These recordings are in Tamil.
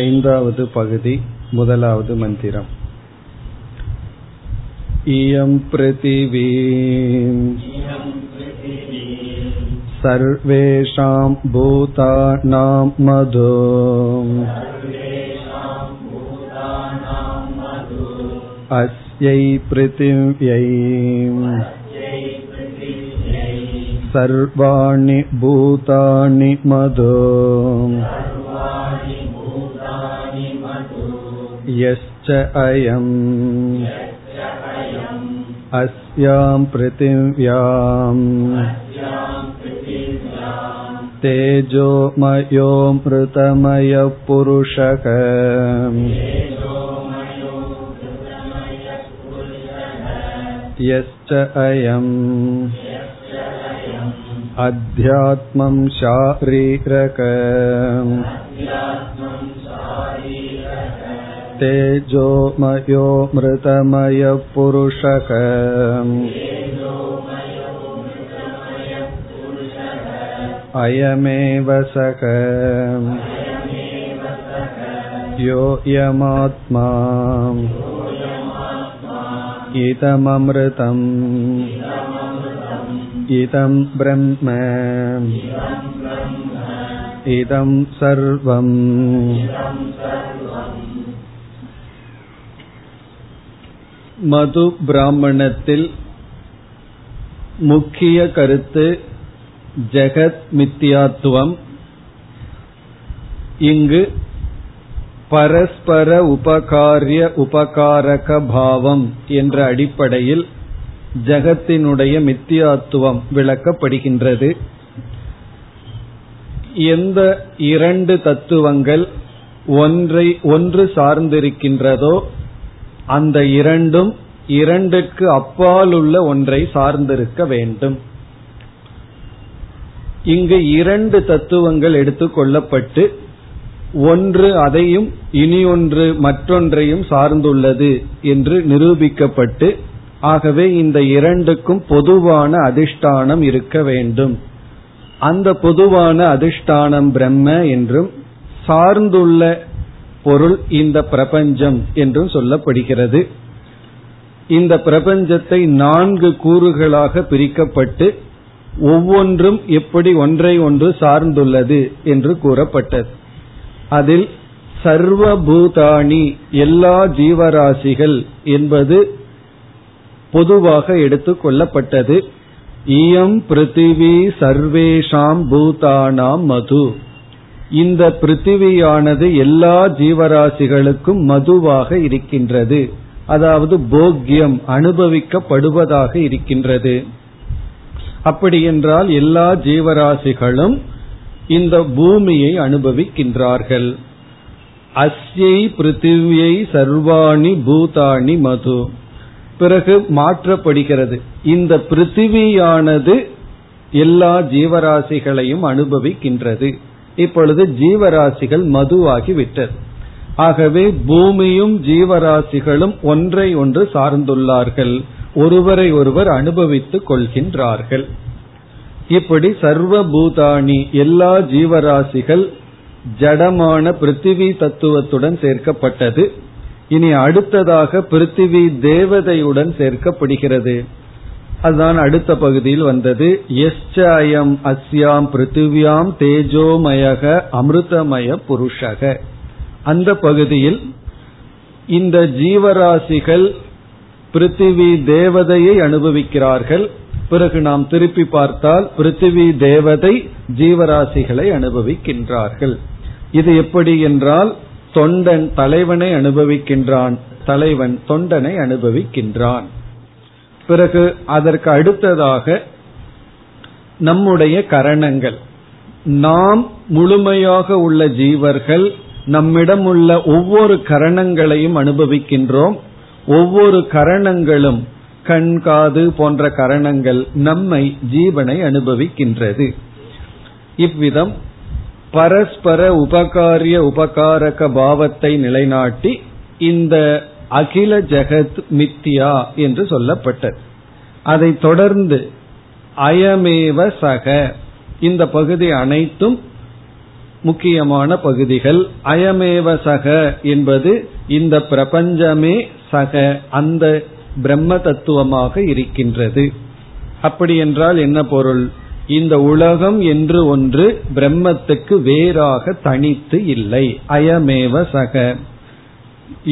ஐந்தாவது பகுதி, முதலாவது மந்திரம். இயம் ப்ருதிவீம் சர்வேஷாம் பூதானாம் மது அஸ்யை ப்ருதிவ்யை சர்வாணி பூதானி மது யஸ்ச அயம் அஸ்யாம் ப்ருதிவ்யாம் தேஜோமயோ ம்ருதமய புருஷக யஸ்ச அயம் அத்யாத்மம் ஷாரீரகம் தேஜோமயோ மிருதமய புருஷகம் அயமேவ சகம் யோயமாத்மா இதமம்ருதம் இதம் ப்ரஹ்ம இதம் சர்வம். மது பிராமணத்தில் முக்கிய கருத்து ஜெகத் மித்யாத்துவம். இங்கு பரஸ்பர உபகாரிய உபகாரக பாவம் என்ற அடிப்படையில் ஜகத்தினுடைய மித்தியாத்துவம் விளக்கப்படுகின்றது. எந்த இரண்டு தத்துவங்கள் ஒன்றை ஒன்று சார்ந்திருக்கின்றதோ அந்த இரண்டும் இரண்டுக்கு அப்பாலுள்ள ஒன்றை சார்ந்திருக்க வேண்டும். இங்கு இரண்டு தத்துவங்கள் எடுத்துக்கொள்ளப்பட்டு ஒன்று அதையும் இனி ஒன்று மற்றொன்றையும் சார்ந்துள்ளது என்று நிரூபிக்கப்பட்டு, ஆகவே இந்த இரண்டுக்கும் பொதுவான அதிஷ்டானம் இருக்க வேண்டும். அந்த பொதுவான அதிஷ்டானம் பிரம்ம என்றும் சார்ந்துள்ள பொருள் இந்த பிரபஞ்சம் என்றும் சொல்லப்படுகிறது. இந்த பிரபஞ்சத்தை நான்கு கூறுகளாக பிரிக்கப்பட்டு ஒவ்வொன்றும் எப்படி ஒன்றை ஒன்று சார்ந்துள்ளது என்று கூறப்பட்டது. அதில் சர்வபூதாணி எல்லா ஜீவராசிகள் என்பது பொதுவாக எடுத்துக்கொள்ளப்பட்டது. இயம் பிருத்திவி சர்வேஷாம் பூதானாம் மது, இந்த பிருத்திவியானது எல்லா ஜீவராசிகளுக்கும் மதுவாக இருக்கின்றது, அதாவது போக்யம் அனுபவிக்கப்படுவதாக இருக்கின்றது. அப்படியென்றால் எல்லா ஜீவராசிகளும் இந்த பூமியை அனுபவிக்கின்றார்கள். அஸ்யை பிருத்திவியை சர்வாணி பூதாணி மது, பிறகு மாற்றப்படுகிறது, இந்த பிருத்திவியானது எல்லா ஜீவராசிகளையும் அனுபவிக்கின்றது. இப்பொழுது ஜீவராசிகள் மதுவாகி விட்டது. ஆகவே பூமியும் ஜீவராசிகளும் ஒன்றை ஒன்று சார்ந்துள்ளார்கள், ஒருவரை ஒருவர் அனுபவித்துக் கொள்கின்றார்கள். இப்படி சர்வபூதாணி எல்லா ஜீவராசிகள் ஜடமான பிருத்திவி தத்துவத்துடன் சேர்க்கப்பட்டது. இனி அடுத்ததாக பிருத்திவி தேவதையுடன் சேர்க்கப்படுகிறது. அதுதான் அடுத்த பகுதியில் வந்தது. யஸ்சாயம் அஸ்யாம் பிருத்திவியாம் தேஜோமயக அமிர்தமய புருஷக. அந்த பகுதியில் இந்த ஜீவராசிகள் பிருத்திவி தேவதையை அனுபவிக்கிறார்கள். பிறகு நாம் திருப்பி பார்த்தால் பிருத்திவி தேவதை ஜீவராசிகளை அனுபவிக்கின்றார்கள். இது எப்படி என்றால், தொண்டன் தலைவனை அனுபவிக்கின்றான், தலைவன் தொண்டனை அனுபவிக்கின்றான். பிறகு அதற்கு அடுத்ததாக நம்முடைய கரணங்கள், நாம் முழுமையாக உள்ள ஜீவர்கள் நம்மிடம் உள்ள ஒவ்வொரு கரணங்களையும் அனுபவிக்கின்றோம். ஒவ்வொரு கரணங்களும் கண் காது போன்ற கரணங்கள் நம்மை ஜீவனை அனுபவிக்கின்றது. இவ்விதம் பரஸ்பர உபகாரிய உபகாரக பாவத்தை நிலைநாட்டி இந்த அகில ஜெகத் மித்தியா என்று சொல்லப்பட்டது. அதை தொடர்ந்து அயமேவ சக, இந்த பகுதி அனைத்தும் முக்கியமான பகுதிகள். அயமேவ சக என்பது இந்த பிரபஞ்சமே சக, அந்த பிரம்ம தத்துவமாக இருக்கின்றது. அப்படி என்றால் என்ன பொருள்? இந்த உலகம் என்று ஒன்று பிரம்மத்துக்கு வேறாக தனித்து இல்லை. அயமேவ சக.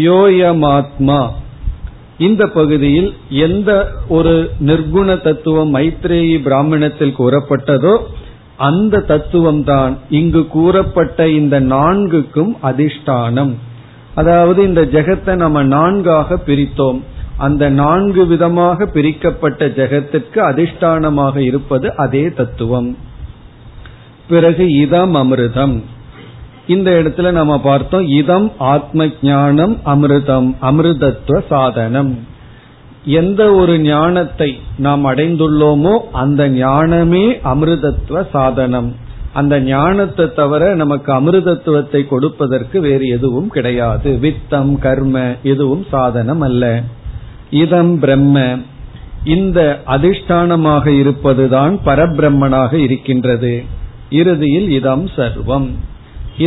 யோயமாத்மா, இந்த பகுதியில் எந்த ஒரு நிர்குண தத்துவம் மைத்ரேயி பிராமணத்தில் கூறப்பட்டதோ அந்த தத்துவம்தான் இங்கு கூறப்பட்ட இந்த நான்குக்கும் அதிஷ்டானம். அதாவது இந்த ஜெகத்தை நம்ம நான்காக பிரித்தோம். அந்த நான்கு விதமாக பிரிக்கப்பட்ட ஜெகத்திற்கு அதிஷ்டானமாக இருப்பது அதே தத்துவம். பிறகு இதம் அமிர்தம், இந்த இடத்துல நம்ம பார்த்தோம் இதம் ஆத்ம ஞானம் அமிர்தம், அமிர்தத்துவ சாதனம். எந்த ஒரு ஞானத்தை நாம் அடைந்துள்ளோமோ அந்த ஞானமே அமிர்தத்துவ சாதனம். அந்த ஞானத்தை தவிர நமக்கு அமிர்தத்துவத்தை கொடுப்பதற்கு வேறு எதுவும் கிடையாது. வித்தம் கர்ம எதுவும் சாதனம் அல்ல. இதம் பிரம்ம, இந்த அதிஷ்டானமாக இருப்பதுதான் பரபிரம்மனாக இருக்கின்றது. இறுதியில் இதம் சர்வம்.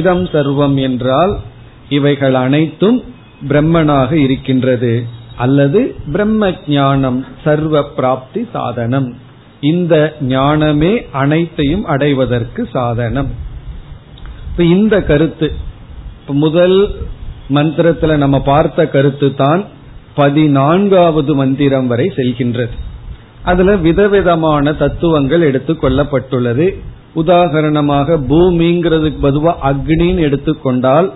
இதம் சர்வம் என்றால் இவைகள் அனைத்தும் பிரம்மனாக இருக்கின்றது, அல்லது பிரம்ம ஞானம் சர்வ பிராப்தி சாதனம். இந்த ஞானமே அனைத்தையும் அடைவதற்கு சாதனம். இப்ப இந்த கருத்து முதல் மந்திரத்துல நம்ம பார்த்த கருத்து தான் 14வது மந்திரம் வரை செல்கின்றது. அதுல விதவிதமான தத்துவங்கள் எடுத்து கொள்ளப்பட்டுள்ளது. உதாரணமாக பூமிங்கிறதுக்கு பொதுவா அக்னின்னு எடுத்துக்கொண்டால்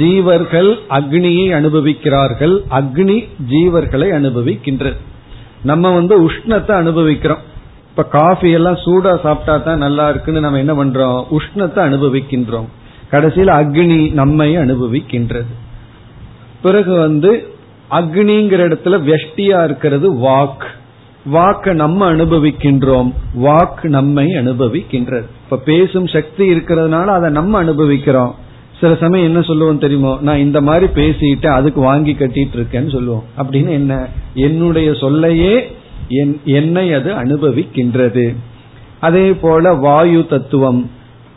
ஜீவர்கள் அக்னியை அனுபவிக்கிறார்கள், அக்னி ஜீவர்களை அனுபவிக்கின்றது. நம்ம உஷ்ணத்தை அனுபவிக்கிறோம். இப்ப காஃபி எல்லாம் சூடா சாப்பிட்டா தான் நல்லா இருக்குன்னு நம்ம என்ன பண்றோம்? உஷ்ணத்தை அனுபவிக்கின்றோம். கடைசியில் அக்னி நம்மை அனுபவிக்கின்றது. பிறகு அக்னிங்கிற இடத்துல வெஷ்டியா இருக்கிறது வாக். வாக்க நம்ம அனுபவிக்கின்றோம், வாக்கு நம்மை அனுபவிக்கின்றது. இப்ப பேசும் சக்தி இருக்கிறதுனால அதை நம்ம அனுபவிக்கிறோம். சில சமயம் என்ன சொல்லுவோம் தெரியுமோ, நான் இந்த மாதிரி பேசிட்டு அதுக்கு வாங்கி கட்டிட்டு இருக்கேன்னு சொல்லுவோம். அப்படின்னு என்ன? என்னுடைய சொல்லையே என்னை அது அனுபவிக்கின்றது. அதே போல வாயு தத்துவம்,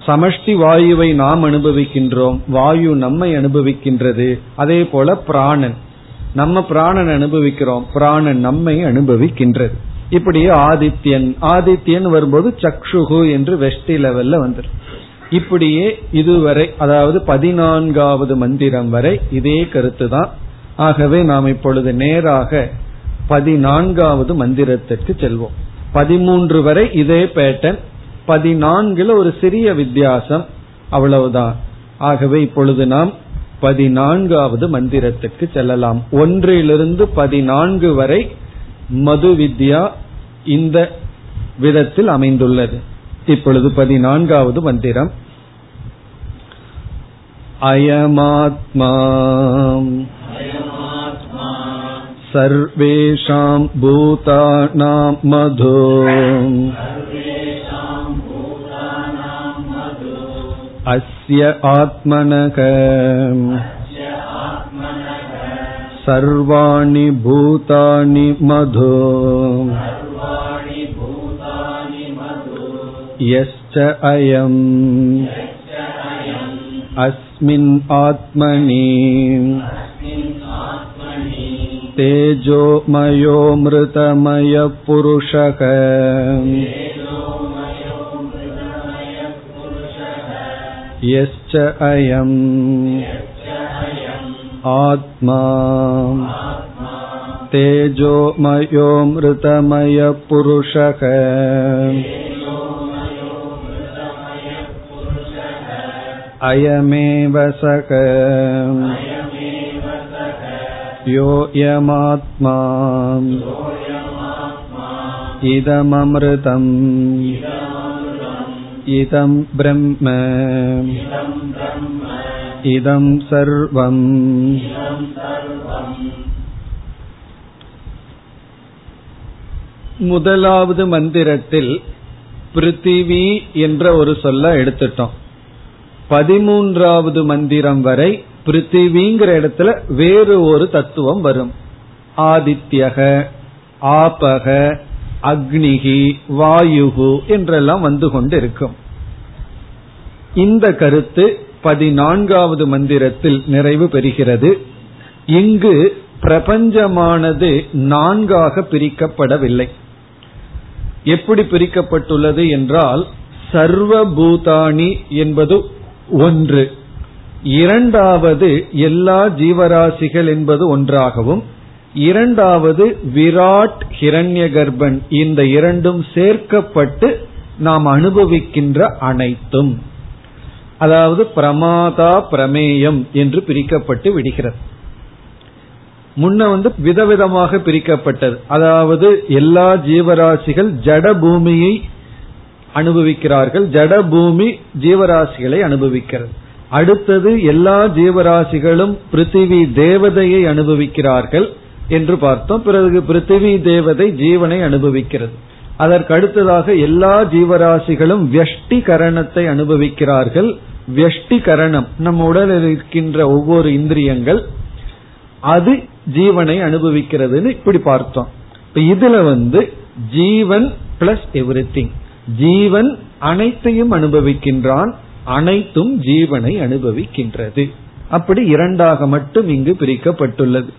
சமஷ்டி வாயுவை நாம் அனுபவிக்கின்றோம், வாயு நம்மை அனுபவிக்கின்றது. அதே போல பிராணன், நம்ம பிராணன் அனுபவிக்கிறோம், பிராணன் நம்மை அனுபவிக்கின்றது. இப்படியே ஆதித்யன், ஆதித்யன் வரும்போது சக்ஷுகு என்று வெஷ்டி லெவல்ல வந்துடும். இப்படியே இதுவரை, அதாவது 14வது மந்திரம் வரை இதே கருத்து தான். ஆகவே நாம் இப்பொழுது நேராக 14வது மந்திரத்திற்கு செல்வோம். 13 வரை இதே பேட்டர்ன், 14ல் ஒரு சிறிய வித்தியாசம், அவ்வளவுதான். ஆகவே இப்பொழுது நாம் 14வது மந்திரத்துக்கு செல்லலாம். 1 14 வரை மது வித்யா இந்த விதத்தில் அமைந்துள்ளது. இப்பொழுது 14வது மந்திரம். அயமாத்மா சர்வேஷாம் பூதானாம் மது அஸ்ய ஆத்மனக சர்வாணி பூதானி மது யஸ்ச அயம் அஸ்மின் ஆத்மனி தேஜோமயோ மிருதமய புருஷக யஸ்ச அயம் ஆத்மா தேஜோமயோ மிருதமய புருஷக அயமேவ சக யோயமாத்மா இதமம்ருதம் இதம் பிரம்ம இதம் சர்வம். முதலாவது மந்திரத்தில் பிருத்திவி என்ற ஒரு சொல்ல எடுத்துட்டோம். 13வது மந்திரம் வரை பிருத்திவிங்கிற இடத்துல வேறு ஒரு தத்துவம் வரும். ஆதித்யக, ஆபக, அக்னிகி, வாயுகு என்றெல்லாம் வந்து கொண்டு இருக்கும். இந்த கருத்து 14வது மந்திரத்தில் நிறைவு பெறுகிறது. இங்கு பிரபஞ்சமானது 4 பிரிக்கப்படவில்லை. எப்படி பிரிக்கப்பட்டுள்ளது என்றால், சர்வபூதானி என்பது ஒன்று, இரண்டாவது எல்லா ஜீவராசிகள் என்பது ஒன்றாகவும், இரண்டாவது விராட் ஹிரண்யகர்பன், இந்த இரண்டும் சேர்க்கப்பட்டு நாம் அனுபவிக்கின்ற அனைத்தும், அதாவது பிரமாதா பிரமேயம் என்று பிரிக்கப்பட்டு விடுகிறது. முன்ன விதவிதமாக பிரிக்கப்பட்டது, அதாவது எல்லா ஜீவராசிகள் ஜட பூமியை அனுபவிக்கிறார்கள், ஜட பூமி ஜீவராசிகளை அனுபவிக்கிறது. அடுத்தது எல்லா ஜீவராசிகளும் பிருத்திவி தேவதையை அனுபவிக்கிறார்கள் என்று பார்த்தோம். பிறகு பிருத்திவி தேவதை ஜீவனை அனுபவிக்கிறது. அதற்கு அடுத்ததாக எல்லா ஜீவராசிகளும் வியஷ்டி கரணத்தை அனுபவிக்கிறார்கள். வியஷ்டி கரணம் நம் உடலில் இருக்கின்ற ஒவ்வொரு இந்திரியங்கள், அது ஜீவனை அனுபவிக்கிறதுன்னு இப்படி பார்த்தோம். இதுல ஜீவன் பிளஸ் எவ்ரிதிங், ஜீவன் அனைத்தையும் அனுபவிக்கின்றான், அனைத்தும் ஜீவனை அனுபவிக்கின்றது. அப்படி 2 மட்டும் இங்கு பிரிக்கப்பட்டுள்ளது.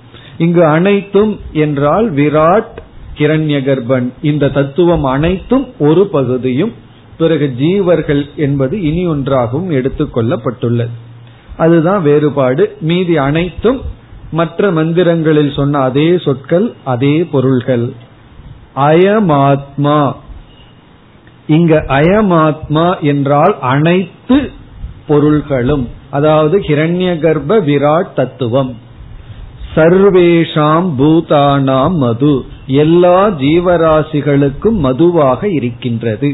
இங்கு அனைத்தும் என்றால் விராட் கிரண்யகர்பன் இந்த தத்துவம் அனைத்தும் ஒரு பகுதியும், பிறகு ஜீவர்கள் என்பது இனி ஒன்றாகவும் எடுத்துக்கொள்ளப்பட்டுள்ளது. அதுதான் வேறுபாடு. மீதி அனைத்தும் மற்ற மந்திரங்களில் சொன்ன அதே சொற்கள், அதே பொருள்கள். அயமாத்மா, இங்க அயமாத்மா என்றால் அனைத்து பொருள்களும், அதாவது ஹிரண்யகர்ப விராட் தத்துவம். சர்வேஷாம் பூதானாம் மது, எல்லா ஜீவராசிகளுக்கும் மதுவாக இருக்கின்றது.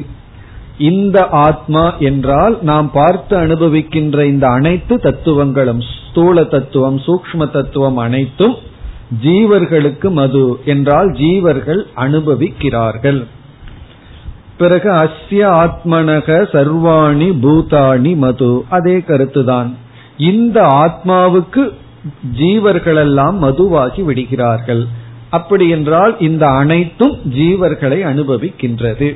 இந்த ஆத்மா என்றால் நாம் பார்த்து அனுபவிக்கின்ற இந்த அனைத்து தத்துவங்களும், ஸ்தூல தத்துவம் சூக்ஷ்ம தத்துவம் அனைத்தும் ஜீவர்களுக்கு மது என்றால் ஜீவர்கள் அனுபவிக்கிறார்கள். பிறகு அஸ்ய ஆத்மனக சர்வாணி பூதாணி மது, அதே கருத்துதான். இந்த ஆத்மாவுக்கு ஜீவர்களெல்லாம் மதுவாகி விடுகிறார்கள். அப்படி என்றால் இந்த அனைத்தும் ஜீவர்களை அனுபவிக்கின்றது.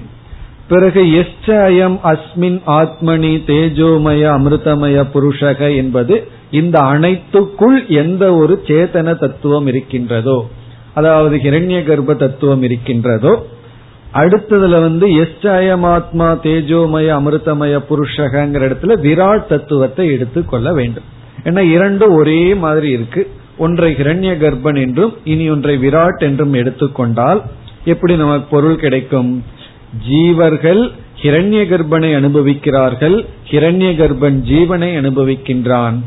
பிறகு எஸ்சயம் அஸ்மின் ஆத்மனி தேஜோமய அமிர்தமய புருஷக என்பது இந்த அனைத்துக்குள் எந்த ஒரு சேதன தத்துவம் இருக்கின்றதோ, அதாவது ஹிரண்ய கர்ப்ப தத்துவம் இருக்கின்றதோ. அடுத்ததுல எஸ்சயம் ஆத்மா தேஜோமய அமிர்தமய புருஷகங்கிற இடத்துல விராட் தத்துவத்தை எடுத்துக்கொள்ள வேண்டும். ஏன்னா இரண்டும் ஒரே மாதிரி இருக்கு. ஒன்றை ஹிரண்ய கர்ப்பன் என்றும் இனி ஒன்றை விராட் என்றும் எடுத்துக்கொண்டால் எப்படி நமக்கு பொருள் கிடைக்கும்? ஜீவர்கள் ஹிரண்ய கர்ப்பனை அனுபவிக்கிறார்கள், ஹிரண்ய கர்ப்பன் ஜீவனை அனுபவிக்கின்றான்.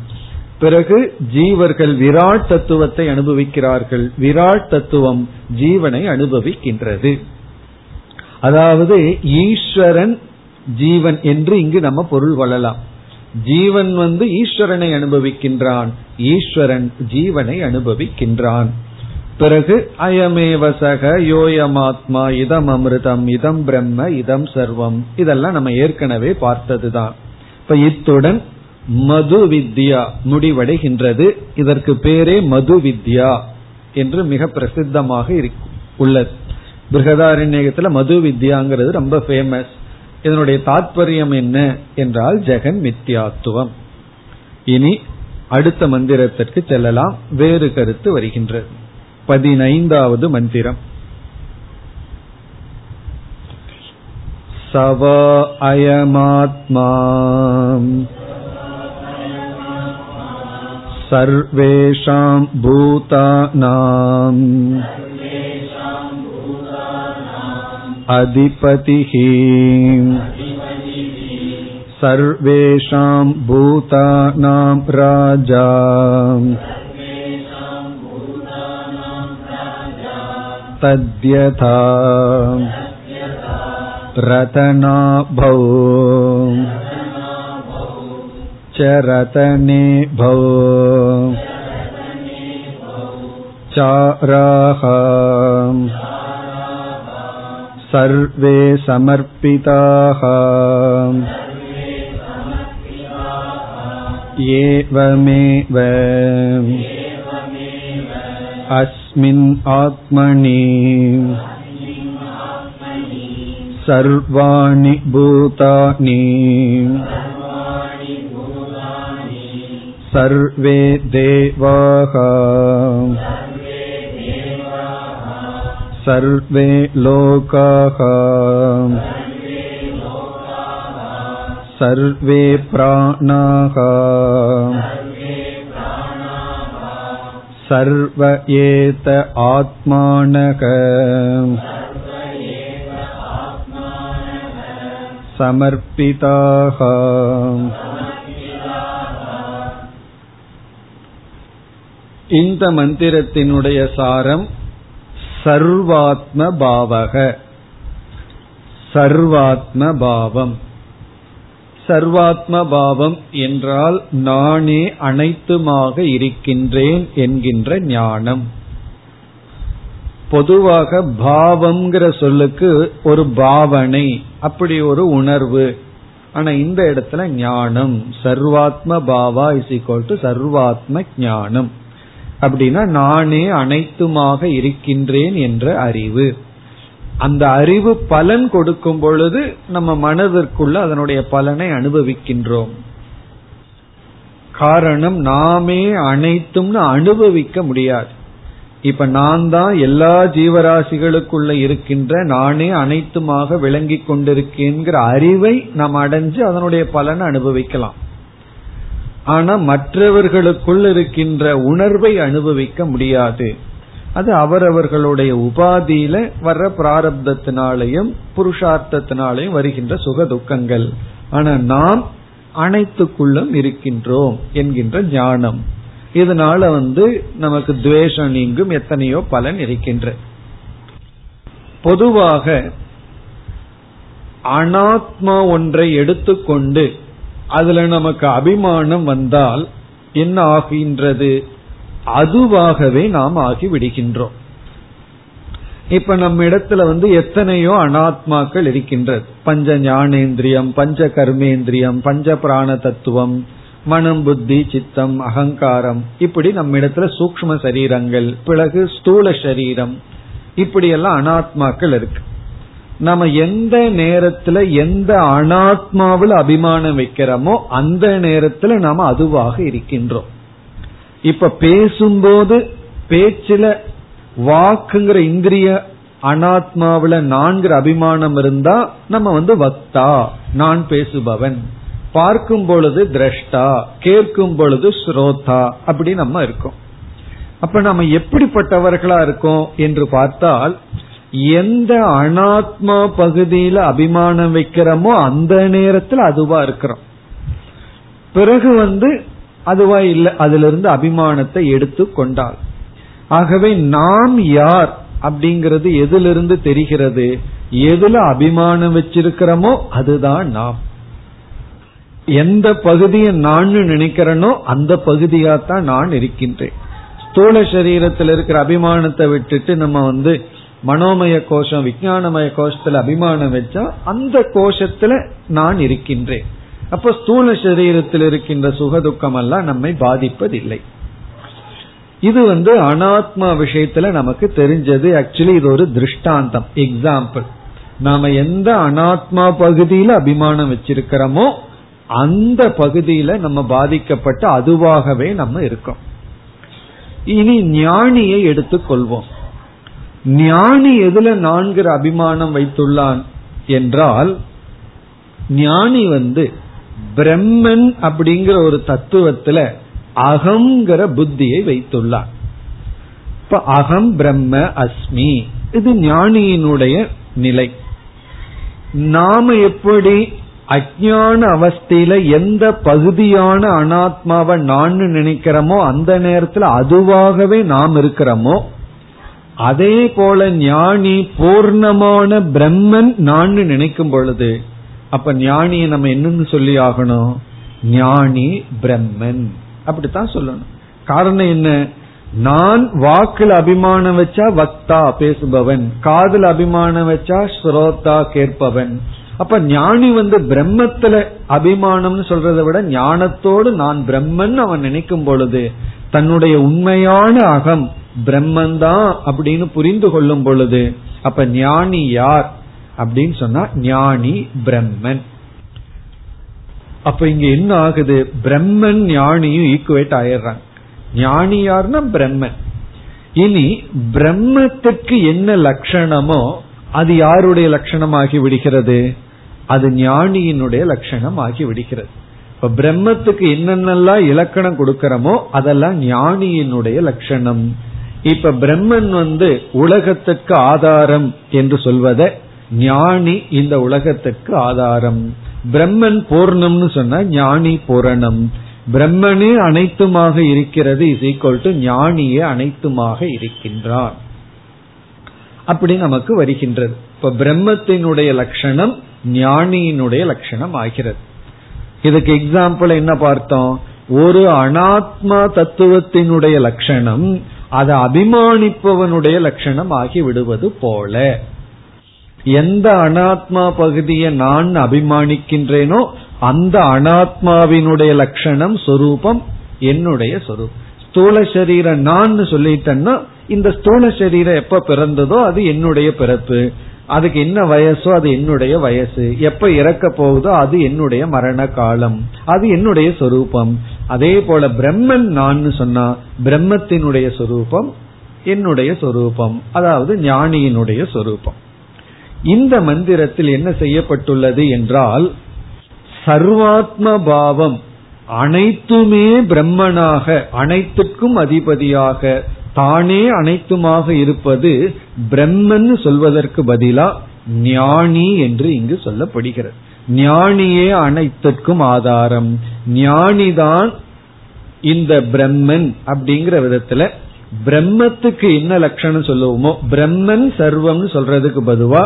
பிறகு ஜீவர்கள் விராட் தத்துவத்தை அனுபவிக்கிறார்கள், விராட் தத்துவம் ஜீவனை அனுபவிக்கின்றது. அதாவது ஈஸ்வரன் ஜீவன் என்று இங்கு நம்ம பொருள் கொள்ளலாம். ஜீவன் ஈஸ்வரனை அனுபவிக்கின்றான், ஈஸ்வரன் ஜீவனை அனுபவிக்கின்றான். பிறகு அயமேவசக யோயமாத்மா இதம் அமிர்தம் இதம் பிரம்ம இதம் சர்வம், இதெல்லாம் நம்ம ஏற்கனவே பார்த்ததுதான். இப்ப இத்துடன் மது வித்யா முடிவடைகின்றது. இதற்கு பேரே மது வித்யா என்று மிக பிரசித்தமாக உள்ளது. பிருகதாரண்யத்துல மது வித்யாங்கிறது ரொம்ப ஃபேமஸ். இதனுடைய தாற்பயம் என்ன என்றால் ஜெகன் மித்யாத்துவம். இனி அடுத்த மந்திரத்திற்கு செல்லலாம். வேறு கருத்து வருகின்றது. 15வது மந்திரம். சவா அயமாத்மா சர்வேஷாம் பூதானாம் அதிபதிஹி சர்வேஷாம் பூதானாம் ராஜா தத்யதா ரதனாபௌ சரதனேபௌ சாராஹாம் சர்வே சமர்ப்பிதாஹ ஏவமேவ அஸ்மின் ஆத்மனி சர்வாணி பூதானி சர்வே தேவாஹ சர்வே லோகாஹ சர்வே பிராணாஹ சர்வ ஏத ஆத்மானக சமர்ப்பிதாக. இந்த மந்திரத்தினுடைய சாரம் சர்வாத்ம பாவக, சர்வாத்ம பாவம். சர்வாத்ம பாவம் என்றால் நானே அனைத்துமாக இருக்கின்றேன் என்கின்ற ஞானம். பொதுவாக பாவம்ங்கிற சொல்லுக்கு ஒரு பாவனை, அப்படி ஒரு உணர்வு. ஆனா இந்த இடத்துல ஞானம், சர்வாத்ம பாவா இஸ் ஈக்வல் டு சர்வாத்ம ஞானம். அப்படின்னா நானே அனைத்துமாக இருக்கின்றேன் என்ற அறிவு. அந்த அறிவு பலன் கொடுக்கும் பொழுது நம்ம மனதிற்குள்ள அதனுடைய பலனை அனுபவிக்கின்றோம். காரணம், நாமே அனைத்தும்னு அனுபவிக்க முடியாது. இப்ப நான் தான் எல்லா ஜீவராசிகளுக்குள்ள இருக்கின்ற நானே அனைத்துமாக விளங்கி கொண்டிருக்கின்ற அறிவை நாம் அடைஞ்சு அதனுடைய பலனை அனுபவிக்கலாம். ஆனா மற்றவர்களுக்குள் இருக்கின்ற உணர்வை அனுபவிக்க முடியாது. அது அவரவர்களுடைய உபாதியில வர்ற பிராரப்தத்தினாலையும் புருஷார்த்தத்தினாலையும் வருகின்ற சுக துக்கங்கள். ஆனா நாம் அனைத்துக்குள்ளும் இருக்கின்றோம் என்கின்ற ஞானம். இதனால நமக்கு துவேஷம் நீங்கும், எத்தனையோ பலன் இருக்கின்ற. பொதுவாக அனாத்மா ஒன்றை எடுத்துக்கொண்டு அதுல நமக்கு அபிமானம் வந்தால் என்ன ஆகின்றது? அதுவாகவே நாம் ஆகி விடுகின்றோம். இப்ப நம்ம இடத்துல எத்தனையோ அனாத்மாக்கள் இருக்கின்றது. பஞ்ச ஞானேந்திரியம், பஞ்ச கர்மேந்திரியம், பஞ்ச பிராண தத்துவம், மனம், புத்தி, சித்தம், அகங்காரம், இப்படி நம்ம இடத்துல சூக்ம சரீரங்கள், பிறகு ஸ்தூல சரீரம், இப்படி எல்லாம் அனாத்மாக்கள் இருக்கு. நம்ம எந்த நேரத்துல எந்த அனாத்மாவில் அபிமானம் வைக்கிறோமோ அந்த நேரத்துல நாம அதுவாக இருக்கின்றோம். இப்ப பேசும்போது பேச்சில வாக்குங்கிற இந்திரிய அனாத்மாவில நான்கிற அபிமானம் இருந்தா நம்ம வக்தா, நான் பேசுபவன். பார்க்கும் பொழுது திரஷ்டா, கேட்கும் பொழுது ஸ்ரோதா, அப்படி நம்ம இருக்கோம். அப்ப நம்ம எப்படிப்பட்டவர்களா இருக்கோம் என்று பார்த்தால், எந்த அனாத்மா பகுதியில அபிமானம் வைக்கிறோமோ அந்த நேரத்தில் அதுவா இருக்கிறோம். பிறகு அதுவா இல்லை, அதுல இருந்து அபிமானத்தை எடுத்து கொண்டால். ஆகவே நாம் யார் அப்படிங்கிறது எதிலிருந்து தெரிகிறது? எதுல அபிமானம் வச்சிருக்கிறோமோ அதுதான் நாம். எந்த பகுதியை நான் நினைக்கிறனோ அந்த பகுதியாத்தான் நான் இருக்கின்றேன். ஸ்தூல சரீரத்தில் இருக்கிற அபிமானத்தை விட்டுட்டு நம்ம மனோமய கோஷம், விஞ்ஞானமய கோஷத்துல அபிமானம் வச்சா அந்த கோஷத்துல நான் இருக்கின்றேன். அப்ப ஸ்தூல சரீரத்தில் இருக்கின்ற சுகதுக்கம் எல்லாம் நம்மை பாதிப்பதில்லை. இது அனாத்மா விஷயத்துல நமக்கு தெரிஞ்சது. ஆக்சுவலி இது ஒரு திருஷ்டாந்தம், எக்ஸாம்பிள். நாம எந்த அனாத்மா பகுதியில அபிமானம் வச்சிருக்கிறோமோ அந்த பகுதியில நம்ம பாதிக்கப்பட்டு அதுவாகவே நம்ம இருக்கோம். இனி ஞானியை எடுத்துக்கொள்வோம். ஞானி எதுல நான்கிற அபிமானம் வைத்துள்ளான் என்றால், ஞானி பிரம்மன் அப்படிங்கிற ஒரு தத்துவத்துல அகங்கிற புத்தியை வைத்துள்ளான். இப்ப அகம் பிரம்ம அஸ்மி, இது ஞானியினுடைய நிலை. நாம எப்படி அஞ்ஞான அவஸ்தையில எந்த பகுதியான அனாத்மாவை நான் நினைக்கிறோமோ அந்த நேரத்துல அதுவாகவே நாம் இருக்கிறோமோ, அதே போல ஞானி பூர்ணமான பிரம்மன் நான் நினைக்கும் பொழுது, அப்ப ஞானியை நம்ம என்னன்னு சொல்லி ஆகணும்? ஞானி பிரம்மன், அப்படித்தான் சொல்லணும். காரணம் என்ன? நான் வாக்குல அபிமானம் வச்சா வக்தா பேசுபவன், காதுல அபிமானம் வச்சா ஸ்ரோதா கேட்பவன். அப்ப ஞானி பிரம்மத்துல அபிமானம்னு சொல்றதை விட ஞானத்தோடு நான் பிரம்மன் அவன் நினைக்கும் பொழுது, தன்னுடைய உண்மையான அகம் பிரம்மன் தான் அப்படின்னு புரிந்து கொள்ளும் பொழுது, அப்ப ஞானி யார் அப்படின்னு சொன்னா ஞானி பிரம்மன். அப்ப இங்க என்ன ஆகுது, பிரம்மன் ஞானியும் ஈக்குவேட் ஆயிடுறாங்க. ஞானி யாருன்னா பிரம்மன். இனி பிரம்மத்துக்கு என்ன லட்சணமோ அது யாருடைய லட்சணம் ஆகி விடுகிறது, அது ஞானியினுடைய லட்சணம் ஆகி விடுகிறது. இப்ப பிரம்மத்துக்கு என்னென்னலாம் இலக்கணம் கொடுக்கிறோமோ அதெல்லாம் ஞானியினுடைய லட்சணம். இப்ப பிரம்மன் உலகத்திற்கு ஆதாரம் என்று சொல்வதை ஞானி இந்த உலகத்திற்கு ஆதாரம். பிரம்மன் பூர்ணம்னு சொன்னா ஞானி பூரணம். பிரம்மனே அனைத்துமாக இருக்கிறது இஸ் ஈக்வல் டு ஞானியே அனைத்துமாக இருக்கின்றார். அப்படி நமக்கு வருகின்றது. இப்ப பிரம்மத்தினுடைய லட்சணம் ஞானியினுடைய லட்சணம் ஆகிறது. இதுக்கு எக்ஸாம்பிள் என்ன பார்த்தோம், ஒரு அனாத்மா தத்துவத்தினுடைய லட்சணம் அதை அபிமானிப்பவனுடைய லட்சணம் ஆகி விடுவது போல, எந்த அனாத்மா பகுதியை நான் அபிமானிக்கின்றேனோ அந்த அனாத்மாவினுடைய லட்சணம் சொரூபம் என்னுடைய சொரூபம். ஸ்தூல சரீரம் நான் சொல்லிட்டேன்னா இந்த ஸ்தூல சரீரம் எப்ப பிறந்ததோ அது என்னுடைய பிறப்பு, அதுக்கு என்ன வயசோ அது என்னுடைய வயசு, எப்ப இறக்க போகுதோ அது என்னுடைய மரண காலம், அது என்னுடைய சொரூபம். அதே போல பிரம்மன் நான் சொன்னா பிரம்மத்தினுடைய சொரூபம் என்னுடைய சொரூபம், அதாவது ஞானியினுடைய சொரூபம். இந்த மந்திரத்தில் என்ன செய்யப்பட்டுள்ளது என்றால், சர்வாத்ம பாவம் அனைத்துமே பிரம்மனாக அனைத்துக்கும் அதிபதியாக தானே அனைத்துமாக இருப்பது பிரம்மன் சொல்வதற்கு பதிலா ஞானி என்று இங்கு சொல்லப்படுகிறது. ஞானியே அனைத்திற்கும் ஆதாரம், ஞானிதான் இந்த பிரம்மன். அப்படிங்கிற விதத்துல பிரம்மத்துக்கு என்ன லட்சணம் சொல்லுவோமோ பிரம்மன் சர்வம் சொல்றதுக்கு பதுவா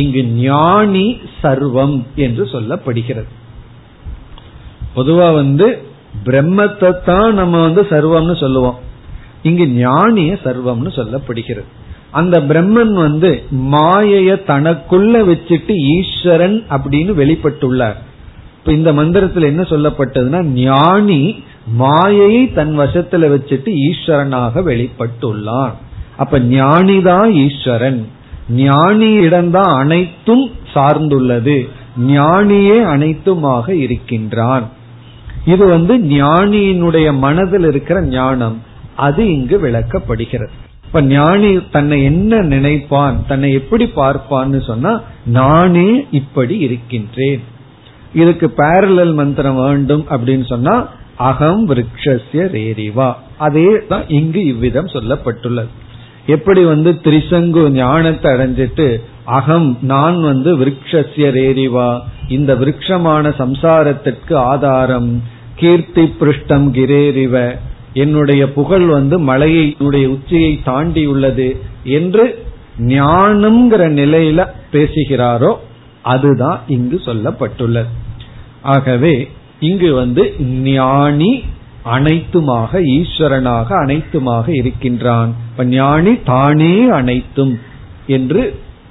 இங்கு ஞானி சர்வம் என்று சொல்லப்படுகிறது. பொதுவா பிரம்மத்தை தான் நம்ம சர்வம்னு சொல்லுவோம், இங்கு ஞானிய சர்வம்னு சொல்லப்படுகிறது. அந்த பிரம்மன் மாயைய தனக்குள்ள வச்சுட்டு ஈஸ்வரன் அப்படின்னு வெளிப்பட்டுள்ளார். இப்ப இந்த மந்திரத்துல என்ன சொல்லப்பட்டதுன்னா, ஞானி மாயையை தன் வசத்துல வச்சுட்டு ஈஸ்வரனாக வெளிப்பட்டுள்ளார். அப்ப ஞானிதான் ஈஸ்வரன், ஞானியிடம்தான் அனைத்தும் சார்ந்துள்ளது, ஞானியே அனைத்துமாக இருக்கின்றான். இது ஞானியினுடைய மனதில் இருக்கிற ஞானம் அது இங்கு விளக்கப்படுகிறது. இப்ப ஞானி தன்னை என்ன நினைப்பான், தன்னை எப்படி பார்ப்பான்னு சொன்னா நானே இப்படி இருக்கின்றேன். இதுக்கு பேரலல் மந்திரம் வேண்டும் அப்படின்னு சொன்னா அகம் விருக்ஷஸ்ய ரேரிவா, அதே தான் இங்கு இவ்விதம் சொல்லப்பட்டுள்ளது. எப்படி திரிசங்கு ஞானத்தை அடைஞ்சிட்டு அகம் நான் விருக்ஷஸ்ய ரேரிவா, இந்த விருட்சமான சம்சாரத்திற்கு ஆதாரம், கீர்த்தி பிருஷ்டம் கிரேரிவ, என்னுடைய புகழ் மலையை உச்சியை தாண்டி உள்ளது என்று ஞானம்ங்கிற நிலையில பேசுகிறாரோ அதுதான் இங்கு சொல்லப்பட்டுள்ளது. ஆகவே இங்கு ஞானி அனைத்துமாக ஈஸ்வரனாக அனைத்துமாக இருக்கின்றான். ஞானி தானே அனைத்தும் என்று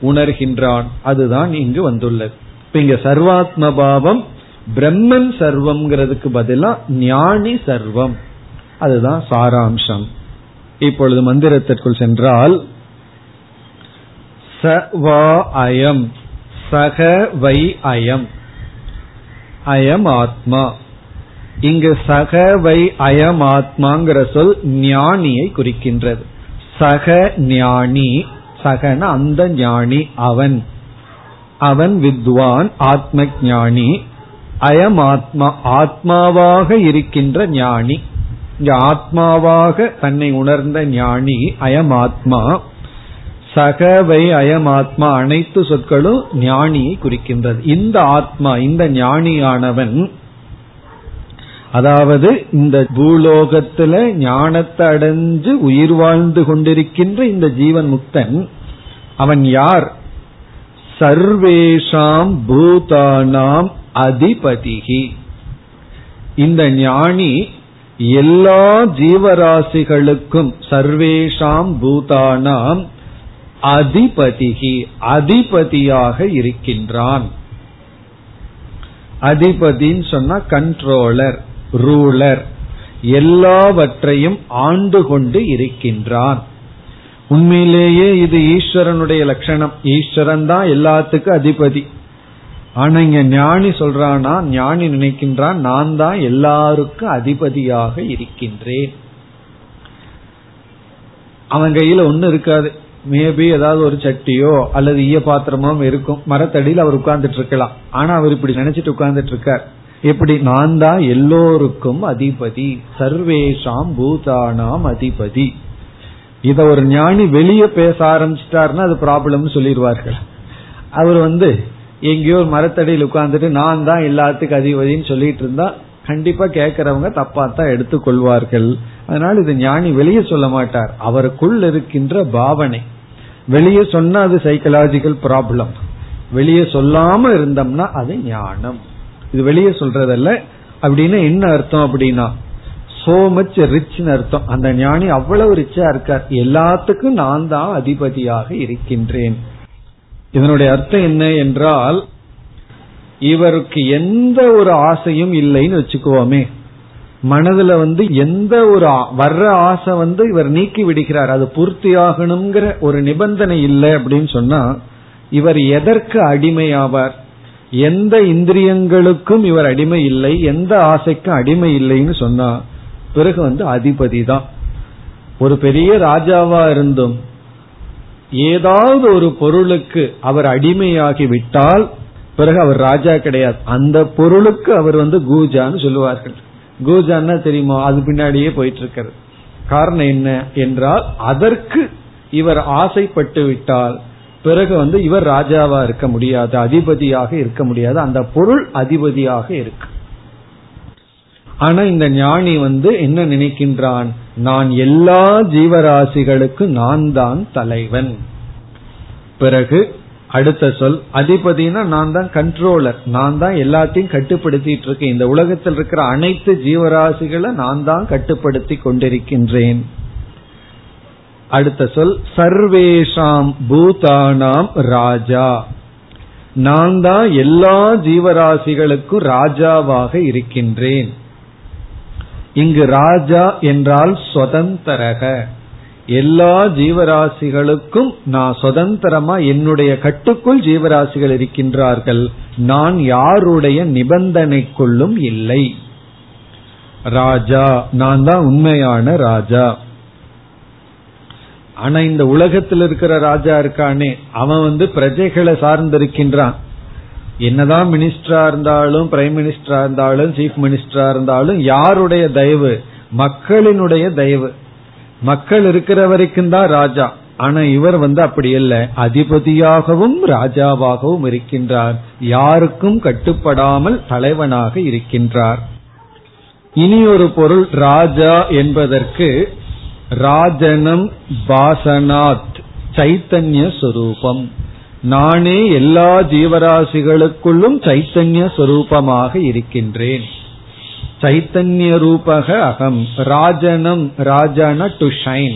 உணர்கின்றான், அதுதான் இங்கு வந்துள்ளது. இப்ப இங்க சர்வாத்ம பாவம் பிரம்மன் சர்வம்ங்கிறதுக்கு பதிலா ஞானி சர்வம், அதுதான் சாராம்சம். இப்பொழுது மந்திரத்திற்குள் சென்றால், ச வா அயம் சக வை அயம், அயம் ஆத்மா. இங்கு சக வை அயம் ஆத்மாங்கிற சொல் ஞானியை குறிக்கின்றது. சக ஞானி, சகன அந்த ஞானி, அவன் அவன் வித்வான் ஆத்ம ஞானி. அயம் ஆத்மா, ஆத்மாவாக இருக்கின்ற ஞானி, ஆத்மாவாக தன்னை உணர்ந்த ஞானி அயம் ஆத்மா. சகவை அயம் ஆத்மா, அனைத்து சொற்களும் ஞானியை குறிக்கின்றது. இந்த ஆத்மா, இந்த ஞானியானவன், அதாவது இந்த பூலோகத்துல ஞானத்தை அடைஞ்சு உயிர் வாழ்ந்து கொண்டிருக்கின்ற இந்த ஜீவன் முக்தன், அவன் யார்? சர்வேஷாம் பூதானாம் அதிபதிகி. இந்த ஞானி எல்லா ஜீவராசிகளுக்கும், சர்வேஷாம் பூதானாம் அதிபதிகி, அதிபதியாக இருக்கின்றான். அதிபதின்னு சொன்னா கண்ட்ரோலர், ரூலர், எல்லாவற்றையும் ஆண்டு கொண்டு இருக்கின்றான். உண்மையிலேயே இது ஈஸ்வரனுடைய லட்சணம். ஈஸ்வரன் தான் எல்லாத்துக்கும் அதிபதி. ஆனா இங்க ஞானி சொல்றானா, ஞானி நினைக்கின்றான் நான் தான் எல்லாருக்கும் அதிபதியாக இருக்கின்றேன். அவன் கையில ஒண்ணு இருக்காது, மேபி ஏதாவது ஒரு சட்டியோ அல்லது ஈய பாத்திரமோ இருக்கும், மரத்தடியில் அவர் உட்கார்ந்துட்டு இருக்கலாம். ஆனா அவர் இப்படி நினைச்சிட்டு உட்கார்ந்துட்டு இருக்கார், எப்படி நான் தான் எல்லோருக்கும் அதிபதி, சர்வேஷாம் பூதானாம் அதிபதி. இத ஒரு ஞானி வெளியே பேச ஆரம்பிச்சிட்டாருன்னா அது ப்ராப்ளம்னு சொல்லிடுவார்கள். அவர் எங்கேயோ ஒரு மரத்தடியில் உட்கார்ந்துட்டு நான் தான் எல்லாத்துக்கும் அதிபதினு சொல்லிட்டு இருந்தா கண்டிப்பா கேட்கறவங்க தப்பா தான் எடுத்துக்கொள்வார்கள். அதனால இது ஞானி வெளியே சொல்ல மாட்டார், அவருக்குள் இருக்கின்ற பாவனை. வெளியே சொன்னா அது சைக்கலாஜிக்கல் ப்ராப்ளம், வெளியே சொல்லாம இருந்தோம்னா அது ஞானம். இது வெளியே சொல்றதல்ல. அப்படின்னா என்ன அர்த்தம்? அப்படின்னா சோ மச் ரிச்னு அர்த்தம். அந்த ஞானி அவ்வளவு ரிச்சா இருக்கார், எல்லாத்துக்கும் நான் தான் அதிபதியாக இருக்கின்றேன். இதனுடைய அர்த்தம் என்ன என்றால், இவருக்கு எந்த ஒரு ஆசையும் இல்லைன்னு வச்சுக்குவோமே, மனதுல எந்த ஒரு வர்ற ஆசை இவர் நீக்கி விடுகிறார், அது பூர்த்தி ஆகணுங்கிற ஒரு நிபந்தனை இல்லை. அப்படின்னு சொன்னா இவர் எதற்கு அடிமையாவார்? எந்த இந்திரியங்களுக்கும் இவர் அடிமை இல்லை, எந்த ஆசைக்கும் அடிமை இல்லைன்னு சொன்னா பிறகு அதிபதி தான். ஒரு பெரிய ராஜாவா இருந்தும் ஏதாவது ஒரு பொருளுக்கு அவர் அடிமையாகி விட்டால் பிறகு அவர் ராஜா கிடையாது. அந்த பொருளுக்கு அவர் கூஜான்னு சொல்லுவார்கள். கூஜான்னா தெரியுமா? அது பின்னாடியே போயிட்டு இருக்கிறது. காரணம் என்ன என்றால், அதற்கு இவர் ஆசைப்பட்டு விட்டால் பிறகு இவர் ராஜாவா இருக்க முடியாது, அதிபதியாக இருக்க முடியாது. அந்த பொருள் அதிபதியாக இருக்கு. ஆனா இந்த ஞானி என்ன நினைக்கின்றான்? நான் எல்லா ஜீவராசிகளுக்கு நான் தான் தலைவன். பிறகு அடுத்த சொல் அதிபதினா நான் தான் கண்ட்ரோலர், நான் தான் எல்லாத்தையும் கட்டுப்படுத்திட்டு இருக்கேன். இந்த உலகத்தில் இருக்கிற அனைத்து ஜீவராசிகளை நான் தான் கட்டுப்படுத்தி கொண்டிருக்கின்றேன். அடுத்த சொல் சர்வேஷாம் பூதானாம் ராஜா, நான் தான் எல்லா ஜீவராசிகளுக்கும் ராஜாவாக இருக்கின்றேன். இங்கு ராஜா என்றால் சுதந்திரக, எல்லா ஜீவராசிகளுக்கும் நான் சுதந்திரமா என்னுடைய கட்டுக்குள் ஜீவராசிகள் இருக்கின்றார்கள், நான் யாருடைய நிபந்தனைக்குள்ளும் இல்லை. ராஜா, நான் தான் உண்மையான ராஜா. ஆனா இந்த உலகத்தில் இருக்கிற ராஜா இருக்கானே, அவன் பிரஜைகளை சார்ந்திருக்கின்றான். என்னதான் மினிஸ்டரா இருந்தாலும், பிரைம் மினிஸ்டரா இருந்தாலும், சீஃப் மினிஸ்டரா இருந்தாலும், யாருடைய தயவு? மக்களினுடைய தயவு. மக்கள் இருக்கிற வரைக்கும் தான் ராஜா. ஆனா இவர் அப்படி இல்லை, அதிபதியாகவும் ராஜாவாகவும் இருக்கின்றார், யாருக்கும் கட்டுப்படாமல் தலைவனாக இருக்கின்றார். இனி ஒரு பொருள் ராஜா என்பதற்கு ராஜனம் பாசனாத் சைத்தன்ய சொரூபம், நானே எல்லா ஜீவராசிகளுக்குள்ளும் சைத்தன்ய சொரூபமாக இருக்கின்றேன். சைத்தன்ய ரூபக அகம் ராஜனம், ராஜன டு ஷைன்,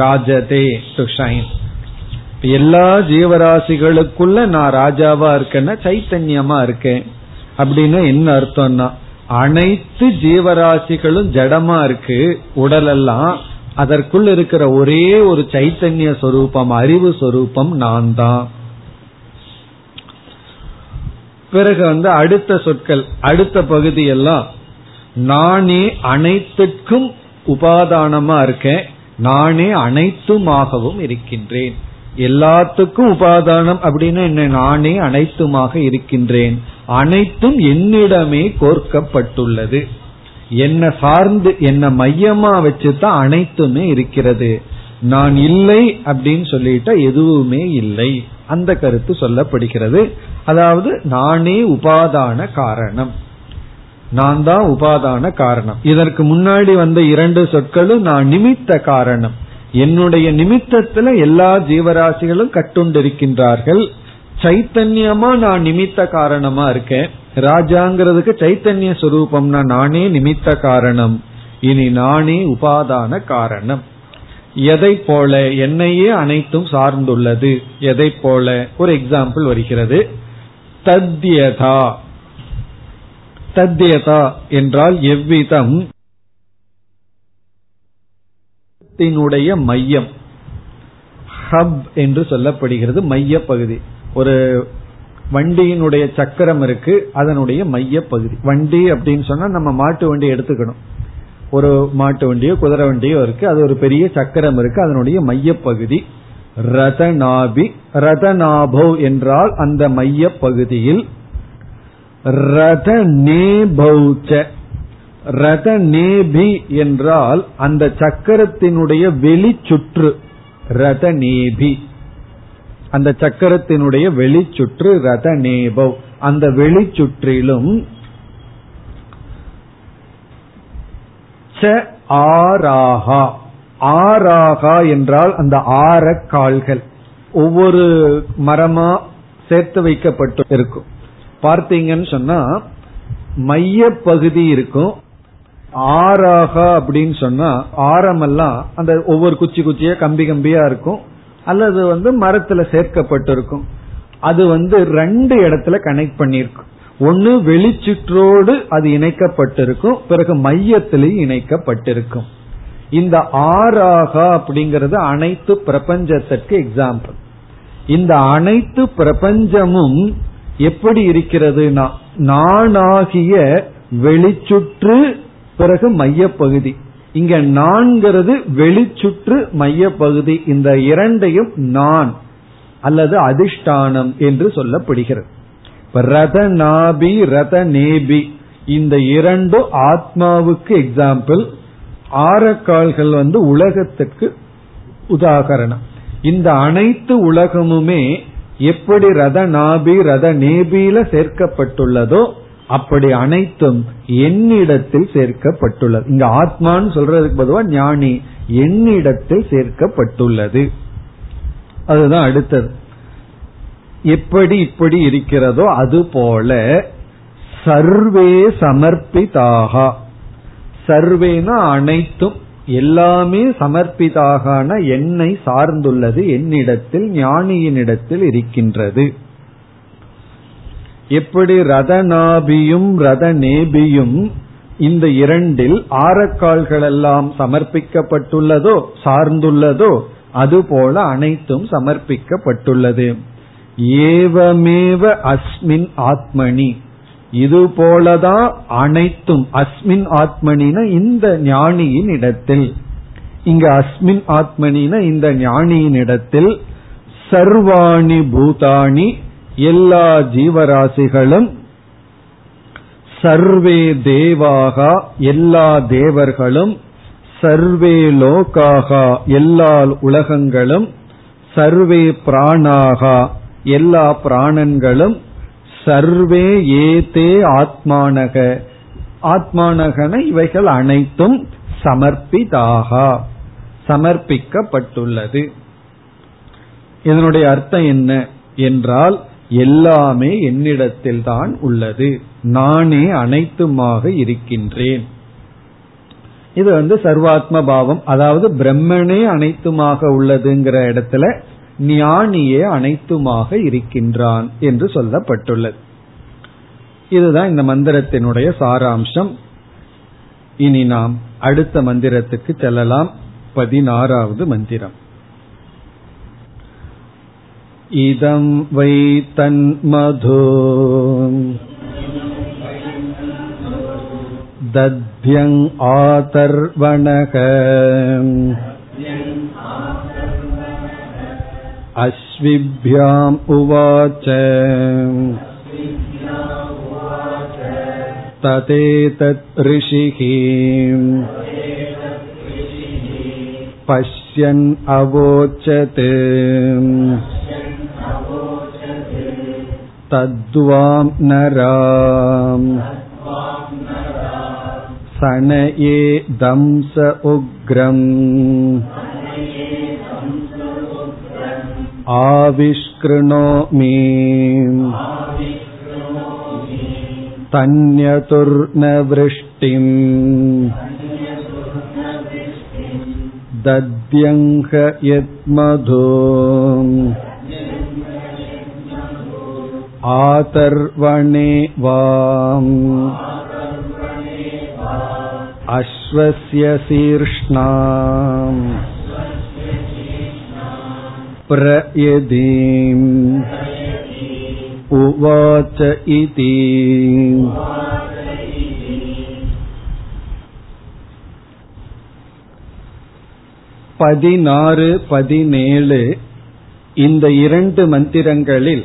ராஜதே டு ஷைன். எல்லா ஜீவராசிகளுக்குள்ள நான் ராஜாவா இருக்கேன்னா சைத்தன்யமா இருக்கேன். அப்படின்னு என்ன அர்த்தம்னா, அனைத்து ஜீவராசிகளும் ஜடமா இருக்கு உடலெல்லாம், அதற்குள் இருக்கிற ஒரே ஒரு சைத்தன்ய சொரூபம், அறிவு சொரூபம் நான் தான். பிறகு அடுத்த சொற்கள், அடுத்த பகுதியெல்லாம் நானே அனைத்துக்கும் உபாதானமா இருக்கேன், நானே அனைத்துமாகவும் இருக்கின்றேன். எல்லாத்துக்கும் உபாதானம் அப்படின்னு என்ன? நானே அனைத்துமாக இருக்கின்றேன், அனைத்தும் என்னிடமே கோர்க்கப்பட்டுள்ளது. என்ன சார்ந்து, என்ன மையமா வச்சுதான் அனைத்துமே இருக்கிறது. நான் இல்லை அப்படின்னு சொல்லிட்டா எதுவுமே இல்லை, அந்த கருத்து சொல்லப்படுகிறது. அதாவது நானே உபாதான காரணம், நான் தான் உபாதான காரணம். இதற்கு முன்னாடி இரண்டு சொற்களும் நான் நிமித்த காரணம், என்னுடைய நிமித்தத்துல எல்லா ஜீவராசிகளும் கட்டுண்டிருக்கின்றார்கள். சைத்தன்யமா நான் நிமித்த காரணமா இருக்கேன், ராஜாங்கிறதுக்கு சைத்தன்ய சொரூபம்னா நானே நிமித்த காரணம், இனி நானே உபாதான காரணம். எதை போல? என்னையே அனைத்தும் சார்ந்துள்ளது. எதை போல? ஒரு எக்ஸாம்பிள் வருகிறது, தத்யதா. தத்யதா என்றால் எவ்விதம், த்தினுடைய மையம், ஹப் என்று சொல்லப்படுகிறது, மைய பகுதி. ஒரு வண்டியினுடைய சக்கரம் இருக்கு, அதனுடைய மைய பகுதி. வண்டி அப்படின்னு சொன்னா நம்ம மாட்டு வண்டியை எடுத்துக்கணும். ஒரு மாட்டு வண்டியோ குதிரை வண்டியோ இருக்கு, அது ஒரு பெரிய சக்கரம் இருக்கு, அதனுடைய மைய பகுதி. ரதநாபி, ரதநாபோ என்றால் அந்த மைய பகுதியில். ரதநேபௌச்ச, ரதநேபி என்றால் அந்த சக்கரத்தினுடைய வெளி சுற்று. ரதநேபி அந்த சக்கரத்தினுடைய வெளி சுற்று. ரதநேபௌ அந்த வெளி சுற்றிலும். ச ஆராஹா, ஆராஹா என்றால் அந்த ஆரக்கால்கள். ஒவ்வொரு மரமா சேர்த்து வைக்கப்பட்டு இருக்கும். பார்த்தீங்கன்னு சொன்னா மைய பகுதி இருக்கும். ஆராகா அப்படின்னு சொன்னா ஆரமெல்லாம் அந்த ஒவ்வொரு குச்சி குச்சியா கம்பி கம்பியா இருக்கும், அல்லது மரத்துல சேர்க்கப்பட்டிருக்கும். அது ரெண்டு இடத்துல கனெக்ட் பண்ணிருக்கும். ஒன்னு வெளிச்சுற்றோடு அது இணைக்கப்பட்டிருக்கும், பிறகு மையத்திலையும் இணைக்கப்பட்டிருக்கும். இந்த ஆராகா அப்படிங்கறது அனைத்து பிரபஞ்சத்திற்கு எக்ஸாம்பிள். இந்த அனைத்து பிரபஞ்சமும் எப்படி இருக்கிறதுனா, நானாகிய வெளிச்சுற்று பிறகு மையப்பகுதி. இங்க நான்கிறது வெளிச்சுற்று மையப்பகுதி. இந்த இரண்டையும் நான் அல்லது அதிஷ்டானம் என்று சொல்லப்படுகிறது. ரதநாபி ரதநேபி இந்த இரண்டும் ஆத்மாவுக்கு எக்ஸாம்பிள். ஆரக்கால்கள் உலகத்துக்கு உதாகரணம். இந்த அனைத்து உலகமுமே எப்படி ரதநாபி ரதநேபியில சேர்க்கப்பட்டுள்ளதோ அப்படி அனைத்தும் என்னிடத்தில் சேர்க்கப்பட்டுள்ளது. இங்க ஆத்மான்னு சொல்றதுக்கு பொதுவா ஞானி, என்னிடத்தில் சேர்க்கப்பட்டுள்ளது. அதுதான் அடுத்தது. எப்படி இப்படி இருக்கிறதோ அது போல சர்வே சமர்ப்பிதாக. சர்வேனா அனைத்தும், எல்லாமே சமர்ப்பிதாக என்னை சார்ந்துள்ளது, என்னிடத்தில் ஞானியினிடத்தில் இருக்கின்றது. எப்படி ரதநாபியும் ரதநேபியும் இந்த இரண்டில் ஆரக்கால்கள் எல்லாம் சமர்ப்பிக்கப்பட்டுள்ளதோ சார்ந்துள்ளதோ அதுபோல அனைத்தும் சமர்ப்பிக்கப்பட்டுள்ளது. ஏவமேவ அஸ்மின் ஆத்மனி, இது போலதான் அனைத்தும். அஸ்மின் ஆத்மனினா இந்த ஞானியின் இடத்தில். இங்க அஸ்மின் ஆத்மனினா இந்த ஞானியின் இடத்தில். சர்வாணி பூதாணி எல்லா ஜீவராசிகளும். சர்வே தேவாகா எல்லா தேவர்களும். சர்வே லோகாகா எல்லா உலகங்களும். சர்வே பிராணாகா எல்லா பிராணன்களும். சர்வே ஏதே ஆத்மானக, ஆத்மானகன இவைகள் அனைத்தும் சமர்ப்பிதாகா சமர்ப்பிக்கப்பட்டுள்ளது. இதனுடைய அர்த்தம் என்ன என்றால் எல்லாமே என்னிடத்தில் தான் உள்ளது, நானே அனைத்துமாக இருக்கின்றேன். இது சர்வாத்ம பாவம், அதாவது பிரம்மனே அனைத்துமாக உள்ளதுங்கிற இடத்துல ஞானியே அனைத்துமாக இருக்கின்றான் என்று சொல்லப்பட்டுள்ளது. இதுதான் இந்த மந்திரத்தினுடைய சாராம்சம். இனி நாம் அடுத்த மந்திரத்துக்கு செல்லலாம். 16வது மந்திரம். இதம் வை தன்மதோ தத்யங் ஆதர்வணக அஸ்விப்யாம் உவாச ததேதத் ரிஷிஹி பஷ்யன் அவோச்சதே தத்வாம் நராம் சனயே தம்ச உக்ரம் ஆவிஷ்கிருணோமி தன்யதுர்நவ்ருஷ்டிம் தத்யங்க யத்மதோம் ஆதர்வணே வாம் அஸ்வஸ்ய சீர்ஷ்ணாம் பிரயதீம் உவாச இதி. பதினாறு பதினேழு இந்த இரண்டு மந்திரங்களில்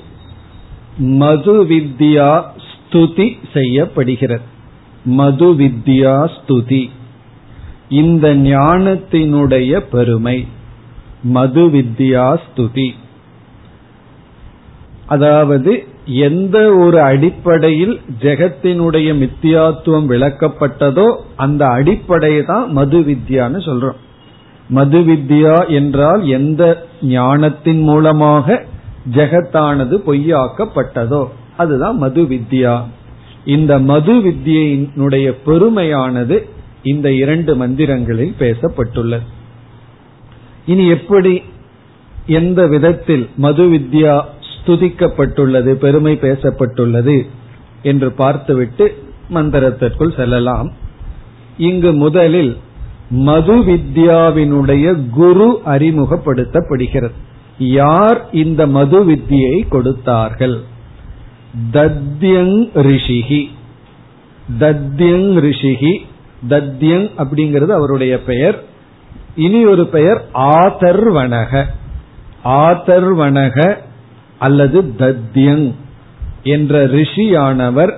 மது வித்யா ஸ்துதி செய்யப்படுகிறது. மது வித்யா ஸ்துதி, இந்த ஞானத்தினுடைய பெருமை மது வித்யா ஸ்துதி. அதாவது எந்த ஒரு அடிப்படையில் ஜெகத்தினுடைய மித்தியாத்துவம் விளக்கப்பட்டதோ அந்த அடிப்படையை தான் மது வித்யான்னு சொல்றோம். மது வித்யா என்றால் எந்த ஞானத்தின் மூலமாக ஜெகத்தானது பொய்யாக்கப்பட்டதோ அதுதான் மது வித்யா. இந்த மது வித்யினுடைய பெருமையானது இந்த இரண்டு மந்திரங்களில் பேசப்பட்டுள்ளது. இனி எப்படி, எந்த விதத்தில் மது வித்யா ஸ்துதிக்கப்பட்டுள்ளது, பெருமை பேசப்பட்டுள்ளது என்று பார்த்துவிட்டு மந்திரத்திற்குள் செல்லலாம். இங்கு முதலில் மது வித்யாவினுடைய குரு அறிமுகப்படுத்தப்படுகிறது. யார் இந்த மது வித்யை கொடுத்தார்கள்? தத்யங் ரிஷிஹி. தத்யங் ரிஷிஹி, தத்யங் அப்படிங்கிறது அவருடைய பெயர். இனி ஒரு பெயர் ஆதர்வணக. ஆதர்வணக அல்லது தத்யங் என்ற ரிஷியானவர்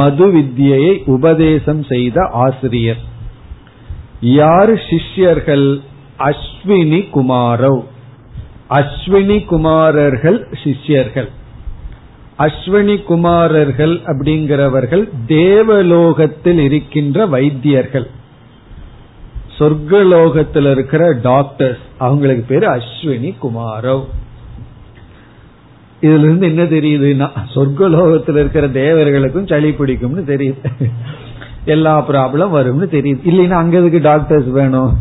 மது வித்யை உபதேசம் செய்த ஆசிரியர். யார் சிஷ்யர்கள்? அஸ்வினி குமாரவ். அஸ்வினி குமாரர்கள் சிஷ்யர்கள். அஸ்வினி குமாரர்கள் அப்படிங்கிறவர்கள் தேவலோகத்தில் இருக்கின்ற வைத்தியர்கள். சொர்க்கலோகத்தில் இருக்கிற டாக்டர்ஸ், அவங்களுக்கு பேரு அஸ்வினி குமாரவ். இதுல இருந்து என்ன தெரியுதுன்னா, சொர்க்கலோகத்தில் இருக்கிற தேவர்களுக்கும் சளி பிடிக்கும்னு தெரியுது, எல்லா ப்ராப்ளம் வரும்னு தெரியுது. இல்லைன்னா அங்க எதுக்கு டாக்டர்ஸ் வேணும்?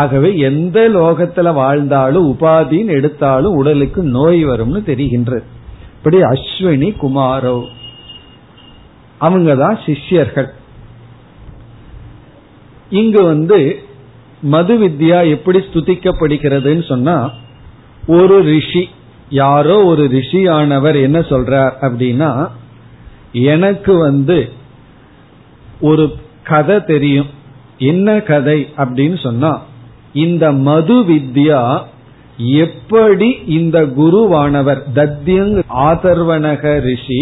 ஆகவே எந்த லோகத்துல வாழ்ந்தாலும் உபாதின்னு எடுத்தாலும் உடலுக்கு நோய் வரும்னு தெரிகின்றது. இப்படி அஸ்வினி குமாரோ அவங்கதான் சிஷ்யர்கள். இங்கு மது வித்யா எப்படி ஸ்துதிக்கப்படுகிறதுன்னு சொன்னா, ஒரு ரிஷி, யாரோ ஒரு ரிஷியானவர் என்ன சொல்றார் அப்படின்னா, எனக்கு ஒரு கதை தெரியும். என்ன கதை அப்படின்னு சொன்னா, இந்த மது வித்யா எப்படி இந்த குருவானவர் தத்யங் ஆதர்வணக ரிஷி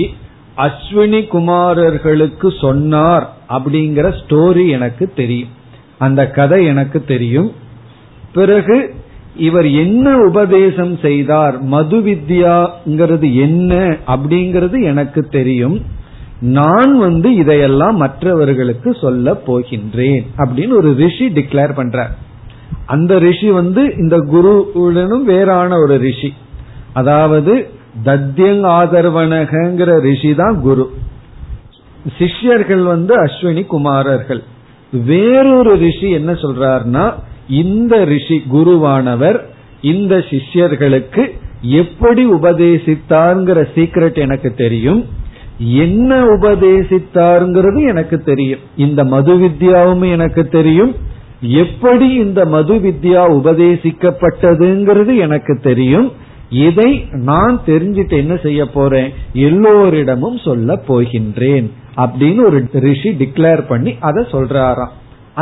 அஸ்வினி குமாரர்களுக்கு சொன்னார் அப்படிங்கிற ஸ்டோரி எனக்கு தெரியும், அந்த கதை எனக்கு தெரியும். பிறகு இவர் என்ன உபதேசம் செய்தார், மது வித்யாங்கிறது என்ன அப்படிங்கிறது எனக்கு தெரியும். நான் இதையெல்லாம் மற்றவர்களுக்கு சொல்ல போகின்றேன் அப்படின்னு ஒரு ரிஷி டிக்ளேர் பண்றார். அந்த ரிஷி இந்த குருவுடனும் வேறான ஒரு ரிஷி. அதாவது தத்யங் ஆதர்வணகங்கிற ரிஷி தான் குரு. சிஷ்யர்கள் அஸ்வினி குமாரர்கள். வேறொரு ரிஷி என்ன சொல்றார்னா, இந்த ரிஷி குருவானவர் இந்த சிஷ்யர்களுக்கு எப்படி உபதேசித்தார்ங்கிற சீக்ரெட் எனக்கு தெரியும், என்ன உபதேசித்தாருங்கிறது எனக்கு தெரியும், இந்த மது வித்யாவும் எனக்கு தெரியும், எப்படி இந்த மது வித்யா உபதேசிக்கப்பட்டதுங்கிறது எனக்கு தெரியும். இதை நான் தெரிஞ்சிட்டு என்ன செய்ய போறேன், எல்லோரிடமும் சொல்ல போகின்றேன் அப்படின்னு ஒரு ரிஷி டிக்ளேர் பண்ணி அதை சொல்றாராம்.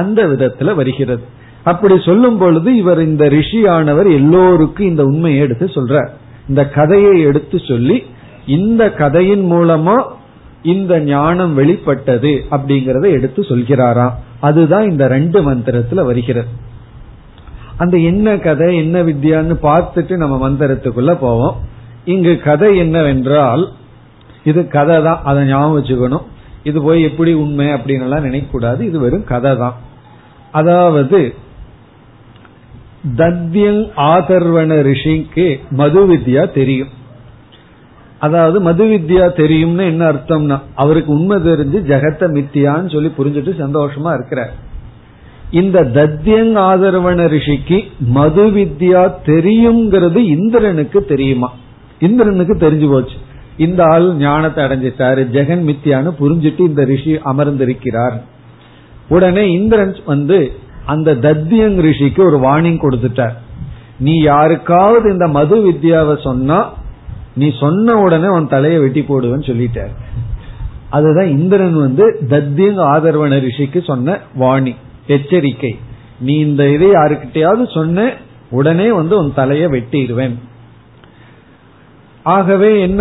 அந்த விதத்துல வருகிறது. அப்படி சொல்லும் பொழுது இவர், இந்த ரிஷியானவர் எல்லோருக்கும் இந்த உண்மையை எடுத்து சொல்றார், இந்த கதையை எடுத்து சொல்லி இந்த கதையின் மூலமா இந்த ஞானம் வெளிப்பட்டது அப்படிங்கறத எடுத்து சொல்கிறாராம். அதுதான் இந்த ரெண்டு மந்திரத்துல வருகிறது. அந்த என்ன கதை, என்ன வித்யான்னு பார்த்துட்டு நம்ம மந்திரத்துக்குள்ள போவோம். இங்கு கதை என்னவென்றால், இது கதை தான், அதை ஞாபகம் வச்சுக்கணும். இது போய் எப்படி உண்மை அப்படின்னு எல்லாம் நினைக்க கூடாது, இது வெறும் கதை தான். அதாவது தத்யங் ஆதர்வண ரிஷிக்கு மது வித்யா தெரியும். அதாவது மது வித்யா தெரியும்னு என்ன அர்த்தம்னா, அவருக்கு உண்மை தெரிஞ்சு ஜெகத்த மித்தியான்னு சொல்லி புரிஞ்சுட்டு சந்தோஷமா இருக்கிறார். இந்த தத்யங் ஆதர்வண ரிஷிக்கு மது வித்யா தெரியுங்கிறது இந்திரனுக்கு தெரியுமா? இந்திரனுக்கு தெரிஞ்சு போச்சு, இந்த ஆள் ஞானத்தை அடைஞ்சிட்டாரு, ஜெகன் மித்தியான்னு புரிஞ்சுட்டு இந்த ரிஷி அமர்ந்திருக்கிறார். உடனே இந்திரன் அந்த தத்யங் ரிஷிக்கு ஒரு வார்னிங் கொடுத்துட்டார். நீ யாருக்காவது இந்த மது வித்யாவை சொன்னா நீ சொன்ன உடனே உன் தலையை வெட்டி போடுவேன்னு சொல்லிட்டாரு. அதுதான் இந்திரன் வந்து தத்தியங்க ஆதர்வண ரிஷிக்கு சொன்ன வாணி, எச்சரிக்கை. நீ இந்த இதை யாருக்கிட்டையாவது சொன்ன உடனே வந்து உன் தலையை வெட்டிடுவேன். ஆகவே என்ன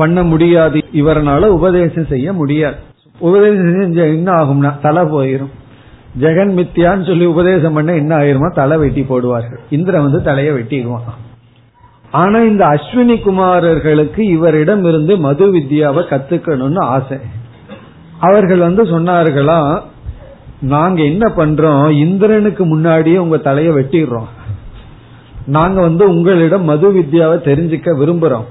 பண்ண முடியாது, இவரனால உபதேசம் செய்ய முடியாது. உபதேசம் செஞ்ச என்ன ஆகும்னா தலை போயிரும். ஜெகன் மித்யான்னு சொல்லி உபதேசம் பண்ண என்ன ஆயிருமா, தலை வெட்டி போடுவார்கள். இந்திரன் வந்து தலையை வெட்டிடுவான். ஆனா இந்த அஸ்வினி குமாரர்களுக்கு இவரிடம் இருந்து மது வித்யாவை கத்துக்கணும்னு ஆசை. அவர்கள் வந்து சொன்னார்களா, நாங்க என்ன பண்றோம், இந்திரனுக்கு முன்னாடியே உங்க தலையை வெட்டிடுறோம், நாங்க வந்து உங்களிடம் மது வித்யாவை தெரிஞ்சுக்க விரும்புறோம்,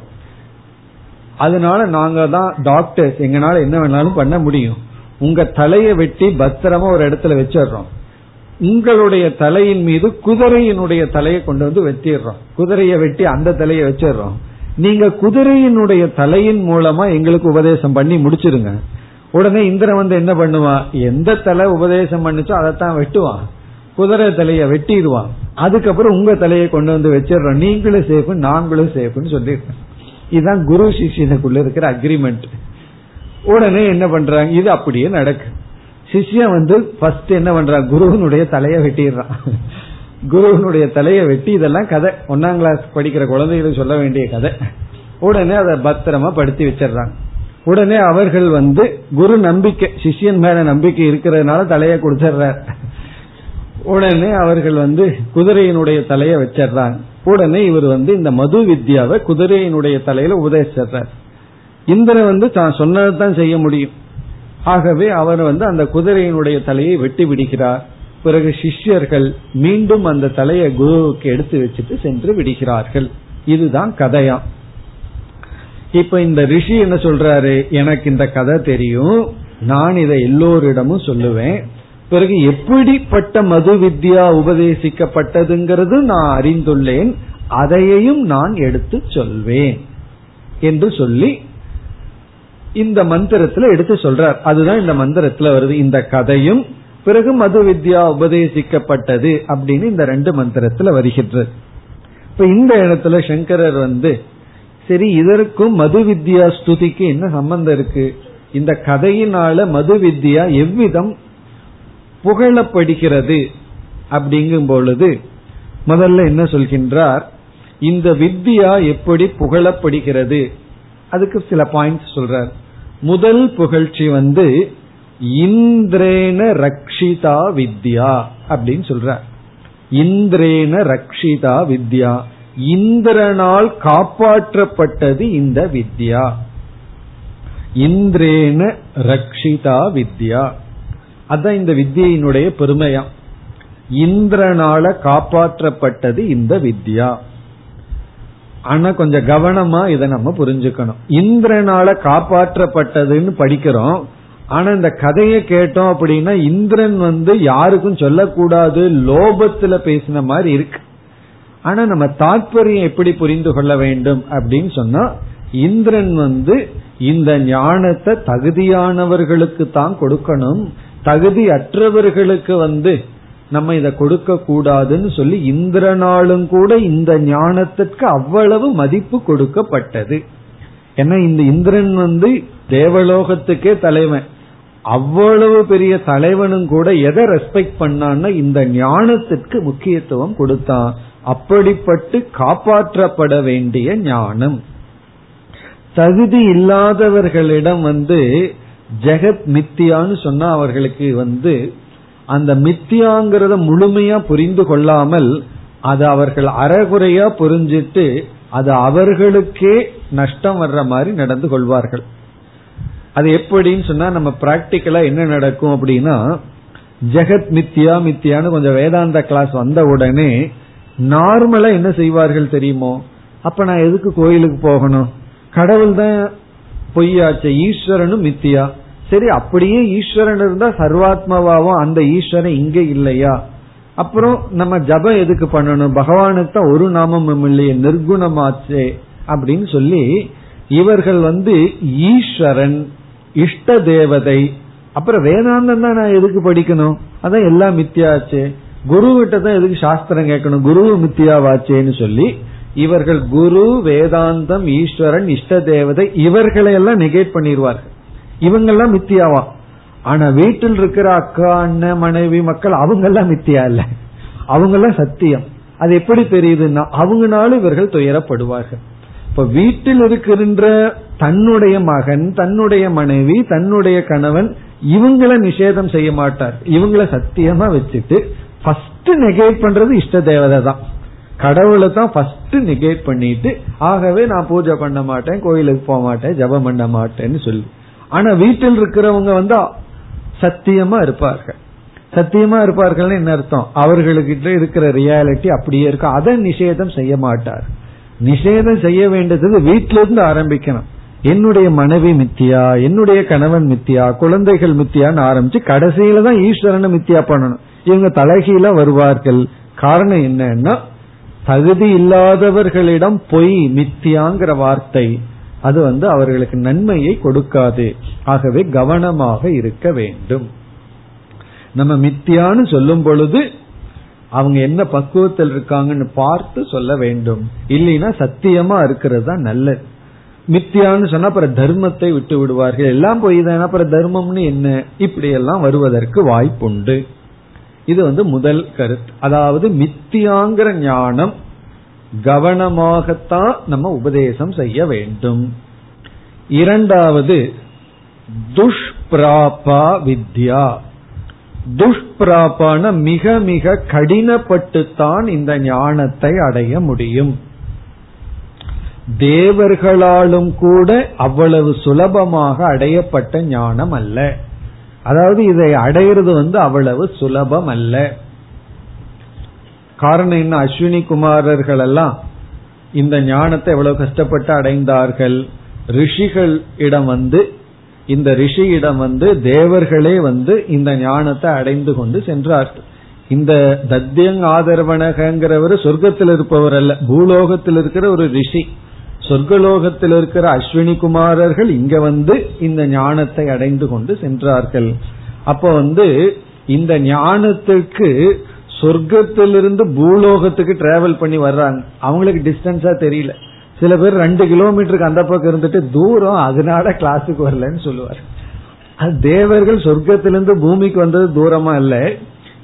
அதனால நாங்க தான் டாக்டர்ஸ், எங்கனால என்ன வேணாலும் பண்ண முடியும், உங்க தலையை வெட்டி பத்திரமா ஒரு இடத்துல வச்சிடறோம், உங்களுடைய தலையின் மீது குதிரையினுடைய தலையை கொண்டு வந்து வெட்டிடுறோம், குதிரையை வெட்டி அந்த தலையை வச்சிடறோம், நீங்க குதிரையினுடைய தலையின் மூலமா எங்களுக்கு உபதேசம் பண்ணி முடிச்சிருங்க. உடனே இந்திரன் வந்து என்ன பண்ணுவான், எந்த தலை உபதேசம் பண்ணுச்சோ அதைத்தான் வெட்டுவான், குதிரை தலையை வெட்டிடுவான், அதுக்கப்புறம் உங்க தலையை கொண்டு வந்து வச்சிடறோம், நீங்களும் சேஃபு நாங்களும் சேஃபுன்னு சொல்லிருக்கேன். இதுதான் குரு சிஷ்யனுக்குள்ள இருக்கிற அக்ரிமெண்ட். உடனே என்ன பண்றாங்க, இது அப்படியே நடக்கு. சிஷ்யன் வந்து ஃபர்ஸ்ட் என்ன பண்றான், குருவனுடைய தலையை வெட்டிடுறான். குருவனுடைய தலையை வெட்டி, இதெல்லாம் கதை, 1ஆம் கிளாஸ் படிக்கிற குழந்தைகளுக்கு சொல்ல வேண்டிய கதை. உடனே அதை பத்திரமா படுத்தி வச்சிடறாங்க. உடனே அவர்கள் வந்து குரு நம்பிக்கை, சிஷ்யன் மேல நம்பிக்கை இருக்கிறதுனால தலையை குடிச்சிடுறார். உடனே அவர்கள் வந்து குதிரையினுடைய தலையை வச்சிடறாங்க. உடனே இவர் வந்து இந்த மது வித்யாவை குதிரையினுடைய தலையில உபதேசிச்சார். இந்திரன் வந்து தான் சொன்னதான் செய்ய முடியும். ஆகவே அவர் வந்து அந்த குதிரையினுடைய தலையை வெட்டி விடுகிறார். பிறகு சிஷ்யர்கள் மீண்டும் அந்த தலையை குருவுக்கு எடுத்து வச்சுட்டு சென்று விடுகிறார்கள். இதுதான் கதையா. இப்ப இந்த ரிஷி என்ன சொல்றாரு, எனக்கு இந்த கதை தெரியும், நான் இதை எல்லோரிடமும் சொல்லுவேன், பிறகு எப்படிப்பட்ட மது வித்யா உபதேசிக்கப்பட்டதுங்கிறது நான் அறிந்துள்ளேன், அதையையும் நான் எடுத்து சொல்வேன் என்று சொல்லி இந்த மந்திரத்துல எடுத்து சொல்றார். அதுதான் இந்த மந்திரத்துல வருது, இந்த கதையும் பிறகு மது வித்யா உபதேசிக்கப்பட்டது அப்படின்னு இந்த 2 மந்திரத்துல வருகின்றது. இப்ப இந்த இடத்துல சங்கரர் வந்து சரி இதற்கும் மது வித்யா ஸ்துதிக்கு என்ன சம்பந்தம் இருக்கு, இந்த கதையினால மது வித்யா எவ்விதம் புகழப்படுகிறது அப்படிங்கும் பொழுது முதல்ல என்ன சொல்கின்றார், இந்த வித்யா எப்படி புகழப்படுகிறது அதுக்கு சில பாயிண்ட்ஸ் சொல்றார். முதல் புகழ்ச்சி வந்து இந்திரேன ரக்ஷிதா வித்யா அப்படின்னு சொல்றார். இந்திரேன ரக்ஷிதா வித்யா, இந்திரனால் காப்பாற்றப்பட்டது இந்த வித்யா. இந்திரேன ரக்ஷிதா வித்யா, அதான் இந்த வித்யினுடைய பெருமையா, இந்திரனால காப்பாற்றப்பட்டது இந்த வித்யா. ஆனா கொஞ்சம் கவனமா இதை நம்ம புரிஞ்சுக்கணும். இந்திரனால காப்பாற்றப்பட்டதுன்னு படிக்கிறோம், ஆனா இந்த கதையை கேட்டோம் அப்படின்னா இந்திரன் வந்து யாருக்கும் சொல்லக்கூடாது லோபத்துல பேசின மாதிரி இருக்கு. ஆனா நம்ம தாற்பயம் எப்படி புரிந்து கொள்ள வேண்டும் அப்படின்னு சொன்னா, இந்திரன் வந்து இந்த ஞானத்தை தகுதியானவர்களுக்கு தான் கொடுக்கணும், தகுதி அற்றவர்களுக்கு வந்து நம்ம இதை கொடுக்க கூடாதுன்னு சொல்லி இந்திரனாலும் கூட இந்த ஞானத்திற்கு அவ்வளவு மதிப்பு கொடுக்கப்பட்டது. ஏன்னா இந்த இந்திரன் வந்து தேவலோகத்துக்கே தலைவன், அவ்வளவு பெரிய தலைவனும் கூட எதை ரெஸ்பெக்ட் பண்ணான்னா இந்த ஞானத்திற்கு முக்கியத்துவம் கொடுத்தான். அப்படிப்பட்டு காப்பாற்றப்பட வேண்டிய ஞானம், தகுதி இல்லாதவர்களிடம் வந்து ஜெகத் மித்தியான்னு சொன்னா அவர்களுக்கு வந்து அந்த மித்தியாங்கிறத முழுமையா புரிந்து கொள்ளாமல் அது அவர்கள் அறகுறையா புரிஞ்சிட்டு அது அவர்களுக்கே நஷ்டம் வர்ற மாதிரி நடந்து கொள்வார்கள். அது எப்படின்னு சொன்னா நம்ம பிராக்டிக்கலா என்ன நடக்கும் அப்படின்னா, ஜெகத் மித்தியா மித்தியான்னு கொஞ்சம் வேதாந்த கிளாஸ் வந்த உடனே நார்மலா என்ன செய்வார்கள் தெரியுமோ, அப்ப நான் எதுக்கு கோயிலுக்கு போகணும், கடவுள் தான் பொய்யாச்சு, ஈஸ்வரனும் மித்தியா, சரி அப்படியே ஈஸ்வரன் இருந்தா சர்வாத்மாவாவும் அந்த ஈஸ்வரன் இங்க இல்லையா, அப்புறம் நம்ம ஜபம் எதுக்கு பண்ணணும், பகவானுக்கு தான் ஒரு நாமமும் இல்லையே, நிர்குணமாச்சே அப்படின்னு சொல்லி இவர்கள் வந்து ஈஸ்வரன், இஷ்ட தேவதை, அப்புறம் வேதாந்தம் தான் நான் எதுக்கு படிக்கணும், அதான் எல்லாம் மித்தியாச்சே, குருகிட்ட தான் எதுக்கு சாஸ்திரம் கேட்கணும், குருவும் மித்தியாவாச்சேன்னு சொல்லி இவர்கள் குரு, வேதாந்தம், ஈஸ்வரன், இஷ்ட தேவதை இவர்களையெல்லாம் நெகேட் பண்ணிடுவார்கள். இவங்கெல்லாம் மித்தியாவா? ஆனா வீட்டில் இருக்கிற அக்கா, அண்ணன், மனைவி, மக்கள் அவங்கெல்லாம் மித்தியா இல்ல, அவங்கெல்லாம் சத்தியம். அது எப்படி தெரியுதுன்னா அவங்கனால இவர்கள் துயரப்படுவார்கள். இப்ப வீட்டில் இருக்கின்ற தன்னுடைய மகன், தன்னுடைய மனைவி, தன்னுடைய கணவன் இவங்களை நிஷேதம் செய்ய மாட்டார். இவங்களை சத்தியமா வச்சுட்டு ஃபர்ஸ்ட் நெகேட் பண்றது இஷ்ட தேவதை தான், கடவுளை தான் ஃபர்ஸ்ட் நெகேட் பண்ணிட்டு, ஆகவே நான் பூஜை பண்ண மாட்டேன், கோயிலுக்கு போக மாட்டேன், ஜபம் பண்ண மாட்டேன்னு சொல்லி. ஆனா வீட்டில் இருக்கிறவங்க சத்தியமா இருப்பார்கள். சத்தியமா இருப்பார்கள் என்ன அர்த்தம்? அவர்களுக்கு இருக்கிற ரியாலிட்டி அப்படியே இருக்கும், அதை நிஷேதம் செய்ய மாட்டார். நிஷேதம் செய்ய வேண்டியது வீட்டில இருந்து ஆரம்பிக்கணும். என்னுடைய மனைவி மித்தியா, என்னுடைய கணவன் மித்தியா, குழந்தைகள் மித்தியான்னு ஆரம்பிச்சு கடைசியில தான் ஈஸ்வரனை மித்தியா பண்ணணும். இவங்க தலைகீழ வருவார்கள். காரணம் என்னன்னா தகுதி இல்லாதவர்களிடம் பொய், மித்தியாங்கிற வார்த்தை அது அவர்களுக்கு நன்மையை கொடுக்காது. ஆகவே கவனமாக இருக்க வேண்டும். நம்ம மித்தியான்னு சொல்லும் பொழுது அவங்க என்ன பக்குவத்தில் இருக்காங்கன்னு பார்த்து சொல்ல வேண்டும். இல்லைன்னா சத்தியமா இருக்கிறது தான் நல்லது. மித்தியான்னு சொன்னா அப்புறம் தர்மத்தை விட்டு விடுவார்கள். எல்லாம் போய் தானே, அப்புறம் தர்மம்னு என்ன, இப்படி எல்லாம் வருவதற்கு வாய்ப்புண்டு. இது முதல் கருத்து. அதாவது மித்தியாங்கிற ஞானம் கவனமாகத்தான் நம்ம உபதேசம் செய்ய வேண்டும். இரண்டாவது துஷ்பிராபா வித்யா. துஷ்பிராபான மிக மிக கடினப்பட்டுத்தான் இந்த ஞானத்தை அடைய முடியும். தேவர்களாலும் கூட அவ்வளவு சுலபமாக அடையப்பட்ட ஞானம் அல்ல. அதாவது இதை அடையிறது அவ்வளவு சுலபம் அல்ல. காரணம் என்ன? அஸ்வினி குமாரர்கள் எல்லாம் இந்த ஞானத்தை எவ்வளவு கஷ்டப்பட்டு அடைந்தார்கள். ரிஷிகள் இடம் இந்த ரிஷியிடம் தேவர்களே இந்த ஞானத்தை அடைந்து கொண்டு சென்றார்கள். இந்த தத்யங் ஆதரவனகங்கிறவர் சொர்க்கத்தில் இருப்பவர் அல்ல, பூலோகத்தில் இருக்கிற ஒரு ரிஷி. சொர்க்கலோகத்தில் இருக்கிற அஸ்வினி குமாரர்கள் இங்க இந்த ஞானத்தை அடைந்து கொண்டு சென்றார்கள். அப்ப இந்த ஞானத்துக்கு சொர்க்கத்திலிருந்து பூலோகத்துக்கு டிராவல் பண்ணி வர்றாங்க. அவங்களுக்கு டிஸ்டன்ஸா தெரியல. சில பேர் 2 கிலோமீட்டருக்கு அந்த பக்கம் இருந்துட்டு தூரம், அதனால கிளாஸுக்கு வரலன்னு சொல்லுவார். அது தேவர்கள் சொர்க்கத்திலிருந்து பூமிக்கு வந்தது தூரமா இல்ல,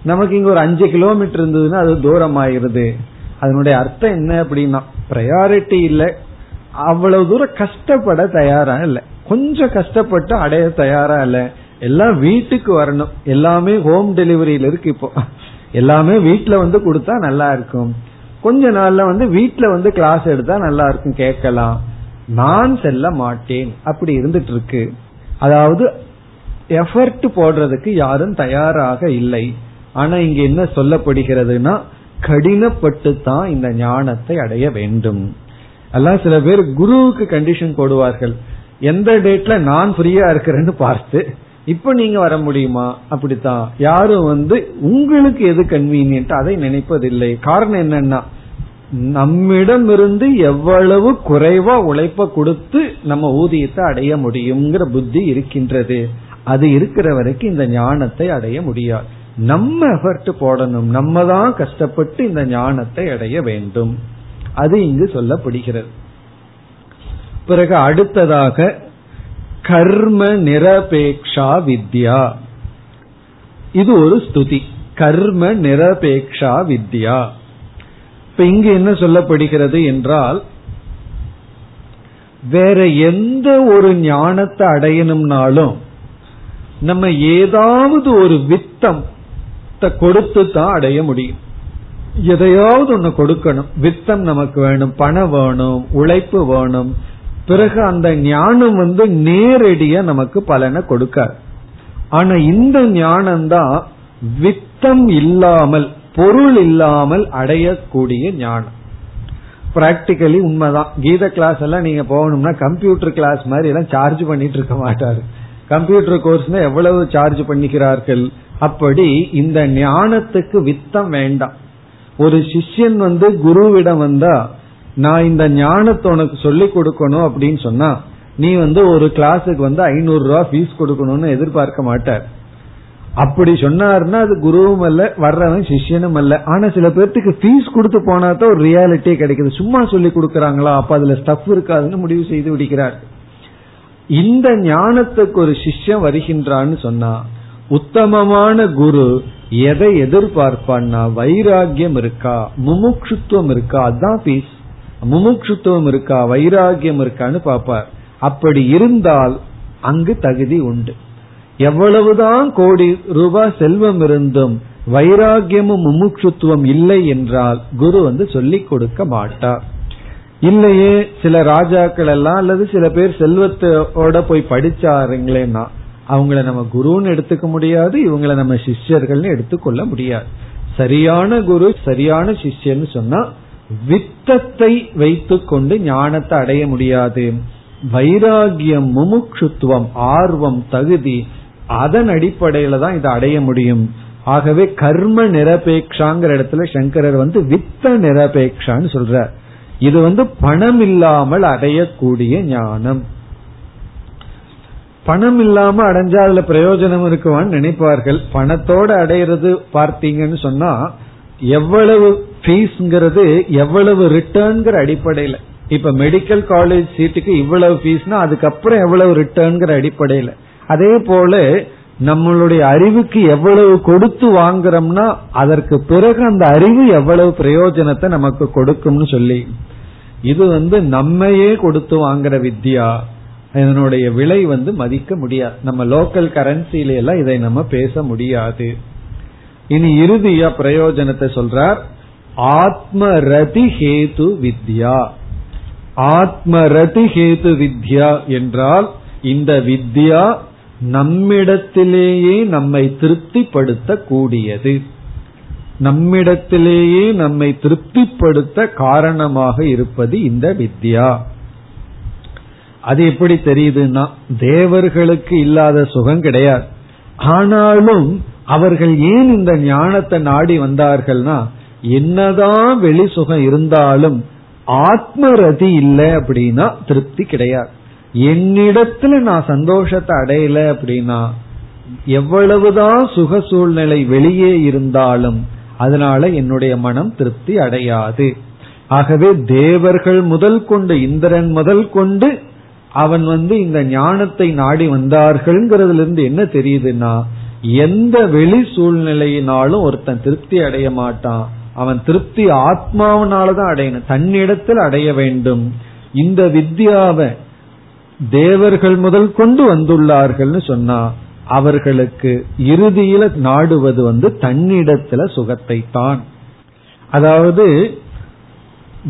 நமக்கு இங்க ஒரு 5 கிலோமீட்டர் இருந்ததுன்னா அது தூரம் ஆயிருது. அதனுடைய அர்த்தம் என்ன அப்படின்னா பிரையாரிட்டி இல்ல, அவ்வளவு தூரம் கஷ்டப்பட தயாரா இல்ல, கொஞ்சம் கஷ்டப்பட்டு அடைய தயாரா இல்ல. எல்லாம் வீட்டுக்கு வரணும். எல்லாமே ஹோம் டெலிவரியில இருக்கு. இப்போ எல்லாமே வீட்டுல கொடுத்தா நல்லா இருக்கும். கொஞ்ச நாள்ல வீட்டுல கிளாஸ் எடுத்தா நல்லா இருக்கும், கேட்கலாம். நான் செல்ல மாட்டேன் அப்படி இருந்துட்டு இருக்கு. அதாவது எஃபர்ட் போடுறதுக்கு யாரும் தயாராக இல்லை. ஆனா இங்க என்ன சொல்லப்படுகிறதுனா கடினப்பட்டு தான் இந்த ஞானத்தை அடைய வேண்டும். எல்லாம் சில பேர் குருவுக்கு கண்டிஷன் போடுவார்கள், எந்த டேட்ல நான் ஃப்ரீயா இருக்கிறேன்னு பார்த்து இப்ப நீங்க வர முடியுமா? அப்படித்தான் யாரும் உங்களுக்கு எது கன்வீனியன்ட் அதை நினைப்பதில்லை. காரணம் என்னன்னா நம்மிடம் இருந்து எவ்வளவு குறைவா உழைப்ப கொடுத்து நம்ம ஊதியத்தை அடைய முடியுங்கிற புத்தி இருக்கின்றது. அது இருக்கிற வரைக்கும் இந்த ஞானத்தை அடைய முடியாது. நம்ம எஃபர்ட் போடணும், நம்ம தான் கஷ்டப்பட்டு இந்த ஞானத்தை அடைய வேண்டும். அது இங்கு சொல்லப்படுகிறது. பிறகு அடுத்ததாக கர்ம நிரபேக்ஷா வித்யா. இது ஒரு ஸ்துதி. கர்ம நிரபேக்ஷா வித்யா. இப்ப இங்கு என்ன சொல்லப்படுகிறது என்றால் வேற எந்த ஒரு ஞானத்தை அடையணும்னாலும் நம்ம ஏதாவது ஒரு வித்தம் கொடுத்து தான் அடைய முடியும். எதையாவது ஒண்ணு கொடுக்கணும். வித்தம் நமக்கு வேணும், பணம் வேணும், உழைப்பு வேணும். பிறகு அந்த ஞானம் நேரடியா நமக்கு பலனை கொடுக்காது. ஆனா இந்த ஞானம்தான் வித்தம் இல்லாமல், பொருள் இல்லாமல் அடையக்கூடிய ஞானம். பிராக்டிகலி உண்மைதான். கீத கிளாஸ் எல்லாம் நீங்க போகணும்னா கம்ப்யூட்டர் கிளாஸ் மாதிரி எல்லாம் சார்ஜ் பண்ணிட்டு இருக்க மாட்டாரு. கம்ப்யூட்டர் கோர்ஸ்னா எவ்வளவு சார்ஜ் பண்ணிக்கிறார்கள். அப்படி இந்த ஞானத்துக்கு வித்தம் வேண்டாம். ஒரு சிஷ்யன் குருவிடம் வந்தா நான் இந்த ஞானத்தை உனக்கு சொல்லிக் கொடுக்கணும் அப்படின்னு சொன்னா நீ ஒரு கிளாஸுக்கு 500 ரூபாய் ஃபீஸ் கொடுக்கணும்னு எதிர்பார்க்க மாட்டார். அப்படி சொன்னார்னா அது குருவும் அல்ல, வர்றவன் சிஷ்யனும் அல்ல. ஆனா சில பேர்த்துக்கு ஃபீஸ் கொடுத்து போனா தான் ஒரு ரியாலிட்டியே கிடைக்குது. சும்மா சொல்லி கொடுக்கறாங்களா, அப்ப அதுல ஸ்டஃப் இருக்காதுன்னு முடிவு செய்து விடுகிறார். இந்த ஞானத்துக்கு ஒரு சிஷ்யன் வருகின்றான்னு சொன்னா உத்தமமான குரு எதை எதிர்பார்ப்பான்னா வைராகியம் இருக்கா, முமுட்சுத்துவம் இருக்கா, அதுதான் பீஸ். முமுட்சுத்துவம் இருக்கா, வைராகியம் இருக்கான்னு பாப்பார். அப்படி இருந்தால் அங்கு தகுதி உண்டு. எவ்வளவுதான் கோடி ரூபாய் செல்வம் இருந்தும் வைராகியமும் முமுட்சுத்துவம் இல்லை என்றால் குரு சொல்லி கொடுக்க மாட்டார். இல்லையே சில ராஜாக்கள் எல்லாம் அல்லது சில பேர் செல்வத்தோட போய் படிச்சாருங்களேன்னா அவங்கள நம்ம குருன்னு எடுத்துக்க முடியாது, இவங்களை நம்ம சிஷ்யர்கள்னு எடுத்துக்கொள்ள முடியாது. சரியான குரு சரியான சிஷ்யன்னு சொன்னா வித்தத்தை வைத்து கொண்டு ஞானத்தை அடைய முடியாது. வைராகியம், முமுட்சுத்துவம், ஆர்வம், தகுதி, அதன் அடிப்படையில தான் இதை அடைய முடியும். ஆகவே கர்ம நிரபேக்ஷாங்கிற இடத்துல சங்கரர் வித்த நிரபேக்ஷான்னு சொல்றார். இது பணம் இல்லாமல் அடையக்கூடிய ஞானம். பணம் இல்லாம அடைஞ்சா அதுல பிரயோஜனம் இருக்குவான்னு நினைப்பார்கள். பணத்தோட அடையிறது பார்த்தீங்கன்னு சொன்னா எவ்வளவு ஃபீஸ்ங்கிறது எவ்வளவு ரிட்டர்ன்ங்கிற அடிப்படையில. இப்ப மெடிக்கல் காலேஜ் சீட்டுக்கு இவ்வளவு ஃபீஸ்னா அதுக்கப்புறம் எவ்வளவு ரிட்டர்ன்ங்கிற அடிப்படையில. அதே போல நம்மளுடைய அறிவுக்கு எவ்வளவு கொடுத்து வாங்குறோம்னா அதற்கு பிறகு அந்த அறிவு எவ்வளவு பிரயோஜனத்தை நமக்கு கொடுக்கும்னு சொல்லி இது நம்மையே கொடுத்து வாங்குற வித்யா. இதனுடைய விலை மதிக்க முடியாது. நம்ம லோக்கல் கரன்சில எல்லாம் இதை நம்ம பேச முடியாது. இனி இறுதியா பிரயோஜனத்தை சொல்றார். ஆத்ம ரதி ஹேது வித்யா. ஆத்ம ரதி ஹேது வித்யா என்றால் இந்த வித்யா நம்மிடத்திலேயே நம்மை திருப்திப்படுத்த கூடியது, நம்மிடத்திலேயே நம்மை திருப்திப்படுத்த காரணமாக இருப்பது இந்த வித்யா. அது எப்படி தெரியுதுன்னா தேவர்களுக்கு இல்லாத சுகம் கிடையாது. ஆனாலும் அவர்கள் ஏன் இந்த ஞானத்தை நாடி வந்தார்கள்னா என்னதான் வெளி சுகம் இருந்தாலும் ஆத்ம ரதி இல்லை அப்படின்னா திருப்தி கிடையாது. என்னிடத்துல நான் சந்தோஷத்தை அடையல அப்படின்னா எவ்வளவுதான் சுக சூழ்நிலை வெளியே இருந்தாலும் அதனால என்னுடைய மனம் திருப்தி அடையாது. ஆகவே தேவர்கள் முதல் கொண்டு இந்திரன் முதல் கொண்டு அவன் இந்த ஞானத்தை நாடி வந்தார்கள்ங்கிறதுல இருந்து என்ன தெரியுதுன்னா எந்த வெளி சூழ்நிலையினாலும் ஒருத்தன் திருப்தி அடைய மாட்டான். அவன் திருப்தி ஆத்மாவனாலதான் அடையணும், தன்னிடத்தில் அடைய வேண்டும். இந்த வித்யாவை தேவர்கள் முதல் கொண்டு வந்துள்ளார்கள்னு சொன்னா அவர்களுக்கு இறுதியில நாடுவது தன்னிடத்துல சுகத்தை தான். அதாவது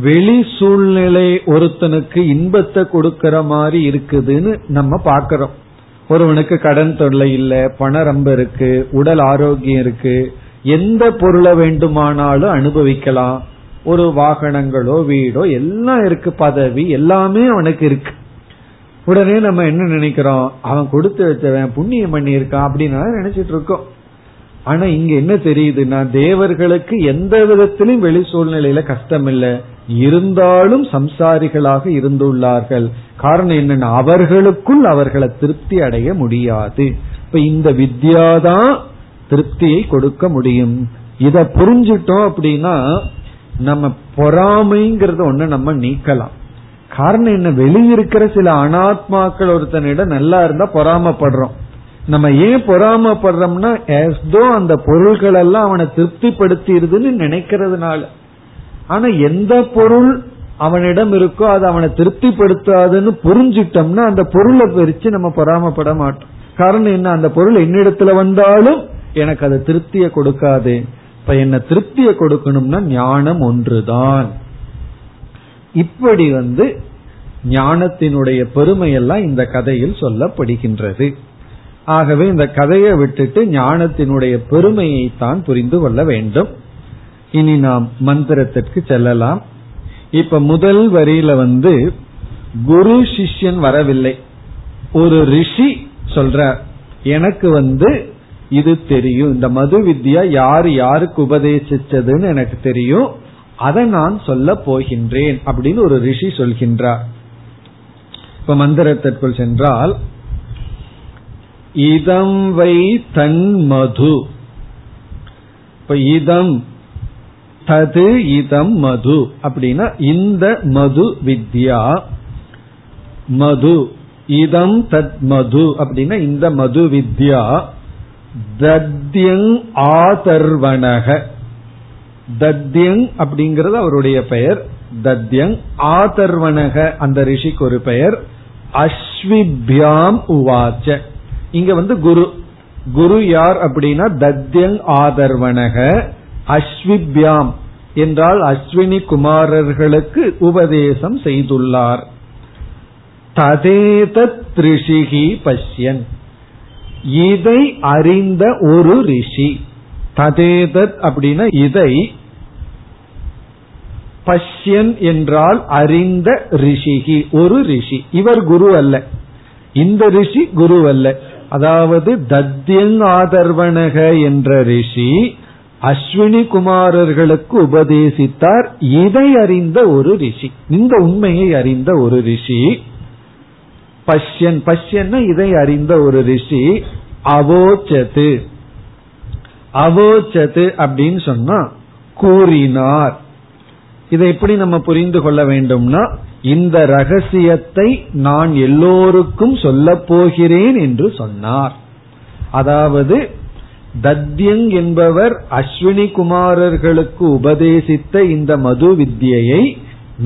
வெளி சூழ்நிலை ஒருத்தனுக்கு இன்பத்தை கொடுக்கற மாதிரி இருக்குதுன்னு நம்ம பாக்கிறோம். ஒருவனுக்கு கடன் தொல்லை இல்ல, பணம் ரொம்ப இருக்கு, உடல் ஆரோக்கியம் இருக்கு, எந்த பொருளை வேண்டுமானாலும் அனுபவிக்கலாம், ஒரு வாகனங்களோ வீடோ எல்லாம் இருக்கு, பதவி எல்லாமே அவனுக்கு இருக்கு. உடனே நம்ம என்ன நினைக்கிறோம், அவன் கொடுத்து வச்சவன் புண்ணியம் பண்ணி இருக்கான் அப்படின்னா நினைச்சிட்டு இருக்கோம். ஆனா இங்க என்ன தெரியுதுன்னா தேவர்களுக்கு எந்த விதத்திலும் வெளி சூழ்நிலையில கஷ்டம் இல்லை, இருந்தாலும் சம்சாரிகளாக இருந்துள்ளார்கள். காரணம் என்னன்னா அவர்களுக்குள் அவர்களை திருப்தி அடைய முடியாது. இப்ப இந்த வித்யாதான் திருப்தியை கொடுக்க முடியும். இத புரிஞ்சுட்டோம் அப்படின்னா நம்ம பொறாமைங்கிறது ஒண்ணு நம்ம நீக்கலாம். காரணம் என்ன, வெளியிருக்கிற சில அனாத்மாக்கள் ஒருத்தனிடம் நல்லா இருந்தா பொறாமப்படுறோம். நம்ம ஏன் பொறாமப்படுறோம்னா ஏதோ அந்த பொருள்கள் எல்லாம் அவனை திருப்திப்படுத்திடுதுன்னு நினைக்கிறதுனால. ஆனா எந்த பொருள் அவனிடம் இருக்கோ அது அவனை திருப்திப்படுத்தாதுன்னு புரிஞ்சிட்டோம்னா அந்த பொருளை பிரிச்சு நம்ம பொறாமப்பட மாட்டோம். காரணம் என்ன, அந்த பொருள் என்னிடத்துல வந்தாலும் எனக்கு அது திருப்தியை கொடுக்காது. இப்ப என்ன திருப்தியை கொடுக்கணும்னா ஞானம் ஒன்றுதான். இப்படி ஞானத்தினுடைய பெருமையெல்லாம் இந்த கதையில் சொல்லப்படுகின்றது. ஆகவே இந்த கதையை விட்டுட்டு ஞானத்தினுடைய பெருமையை தான் புரிந்து கொள்ள வேண்டும். இனி நாம் மந்திரத்திற்கு செல்லலாம். இப்ப முதல் வரியில குரு சிஷ்யன் வரவில்லை, ஒரு ரிஷி சொல்றார் எனக்கு இது தெரியும், இந்த மது வித்யா யாரு யாருக்கு உபதேசிச்சதுன்னு எனக்கு தெரியும், அதை நான் சொல்ல போகின்றேன் அப்படின்னு ஒரு ரிஷி சொல்கின்றார். இப்ப மந்திரத்திற்குள் சென்றால் இதம் வை தன்மது. இப்ப இதம் தது இதம் மது அப்படின்னா இந்த மது வித்யா. மது இதம் தத் மது அப்படின்னா இந்த மது வித்யா. தத்யங் ஆதர்வணக, தத்யங் அப்படிங்கிறது அவருடைய பெயர். தத்யங் ஆதர்வணக அந்த ரிஷிக்கு ஒரு பெயர். அஸ்விபியாம் உவாச்ச, இங்க வந்து குரு, குரு யார் அப்படின்னா தத்யங் ஆதர்வணக அஸ்விபியாம் என்றால் அஸ்வினி குமாரர்களுக்கு உபதேசம் செய்துள்ளார். ததேதத் ரிஷிஹி பஷ்யன், இதை அறிந்த ஒரு ரிஷி. ததேதத் அப்படின்னா இதை, பஷ்யன் என்றால் அறிந்த ரிஷிகி ஒரு ரிஷி. இவர் குரு அல்ல, இந்த ரிஷி குரு அல்ல. அதாவது தத்யங் ஆதர்வணக என்ற ரிஷி அஸ்வினி குமாரர்களுக்கு உபதேசித்தார். இதை அறிந்த ஒரு ரிஷி, இந்த உண்மையை அறிந்த ஒரு ரிஷி பஷ்யன். பஷ்யன் இதை அறிந்த ஒரு ரிஷி. அவோச்சது, அவோச்சது அப்படின்னு சொன்னா கூறினார். இதை எப்படி நம்ம புரிந்து கொள்ள வேண்டும்னா, இந்த ரகசியத்தை நான் எல்லோருக்கும் சொல்ல போகிறேன் என்று சொன்னார். அதாவது தத்யங் என்பவர் அஸ்வினி குமாரர்களுக்கு உபதேசித்த இந்த மது வித்யை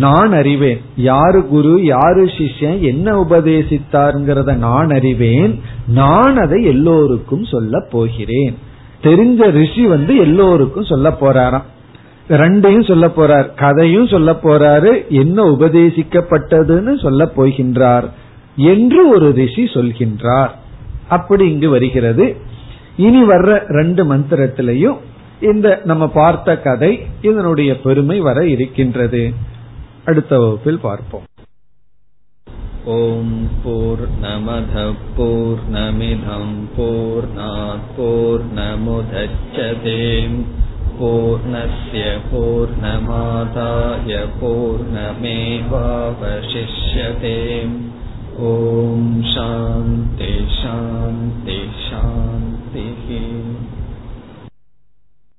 நான் அறிவேன். யாரு குரு யாரு சிஷ்யன் என்ன உபதேசித்தார்ங்கிறத நான் அறிவேன். நான் அதை எல்லோருக்கும் சொல்ல போகிறேன். தெரிஞ்ச ரிஷி வந்து எல்லோருக்கும் சொல்ல போறாராம். ரெண்டையும் சொல்ல போறார், கதையும் சொல்ல போறாரு, என்ன உபதேசிக்கப்பட்டதுன்னு சொல்ல போகின்றார் என்று ஒரு ரிஷி சொல்கின்றார். அப்படி இங்கு வருகிறது. இனி வர்ற 2 மந்திரத்திலையும் இந்த நம்ம பார்த்த கதை இதனுடைய பெருமை வர இருக்கின்றது. அடுத்த வகுப்பில் பார்ப்போம். ஓம் பூர்ணமத பூர்ணமிதம் பூர்ணாத் பூர்ணமுதச்யதே பூர்ணஸ்ய பூர்ணமாதாய பூர்ணமேவாவசிஷ்யதே. ஓம் சாந்தி சாந்தி.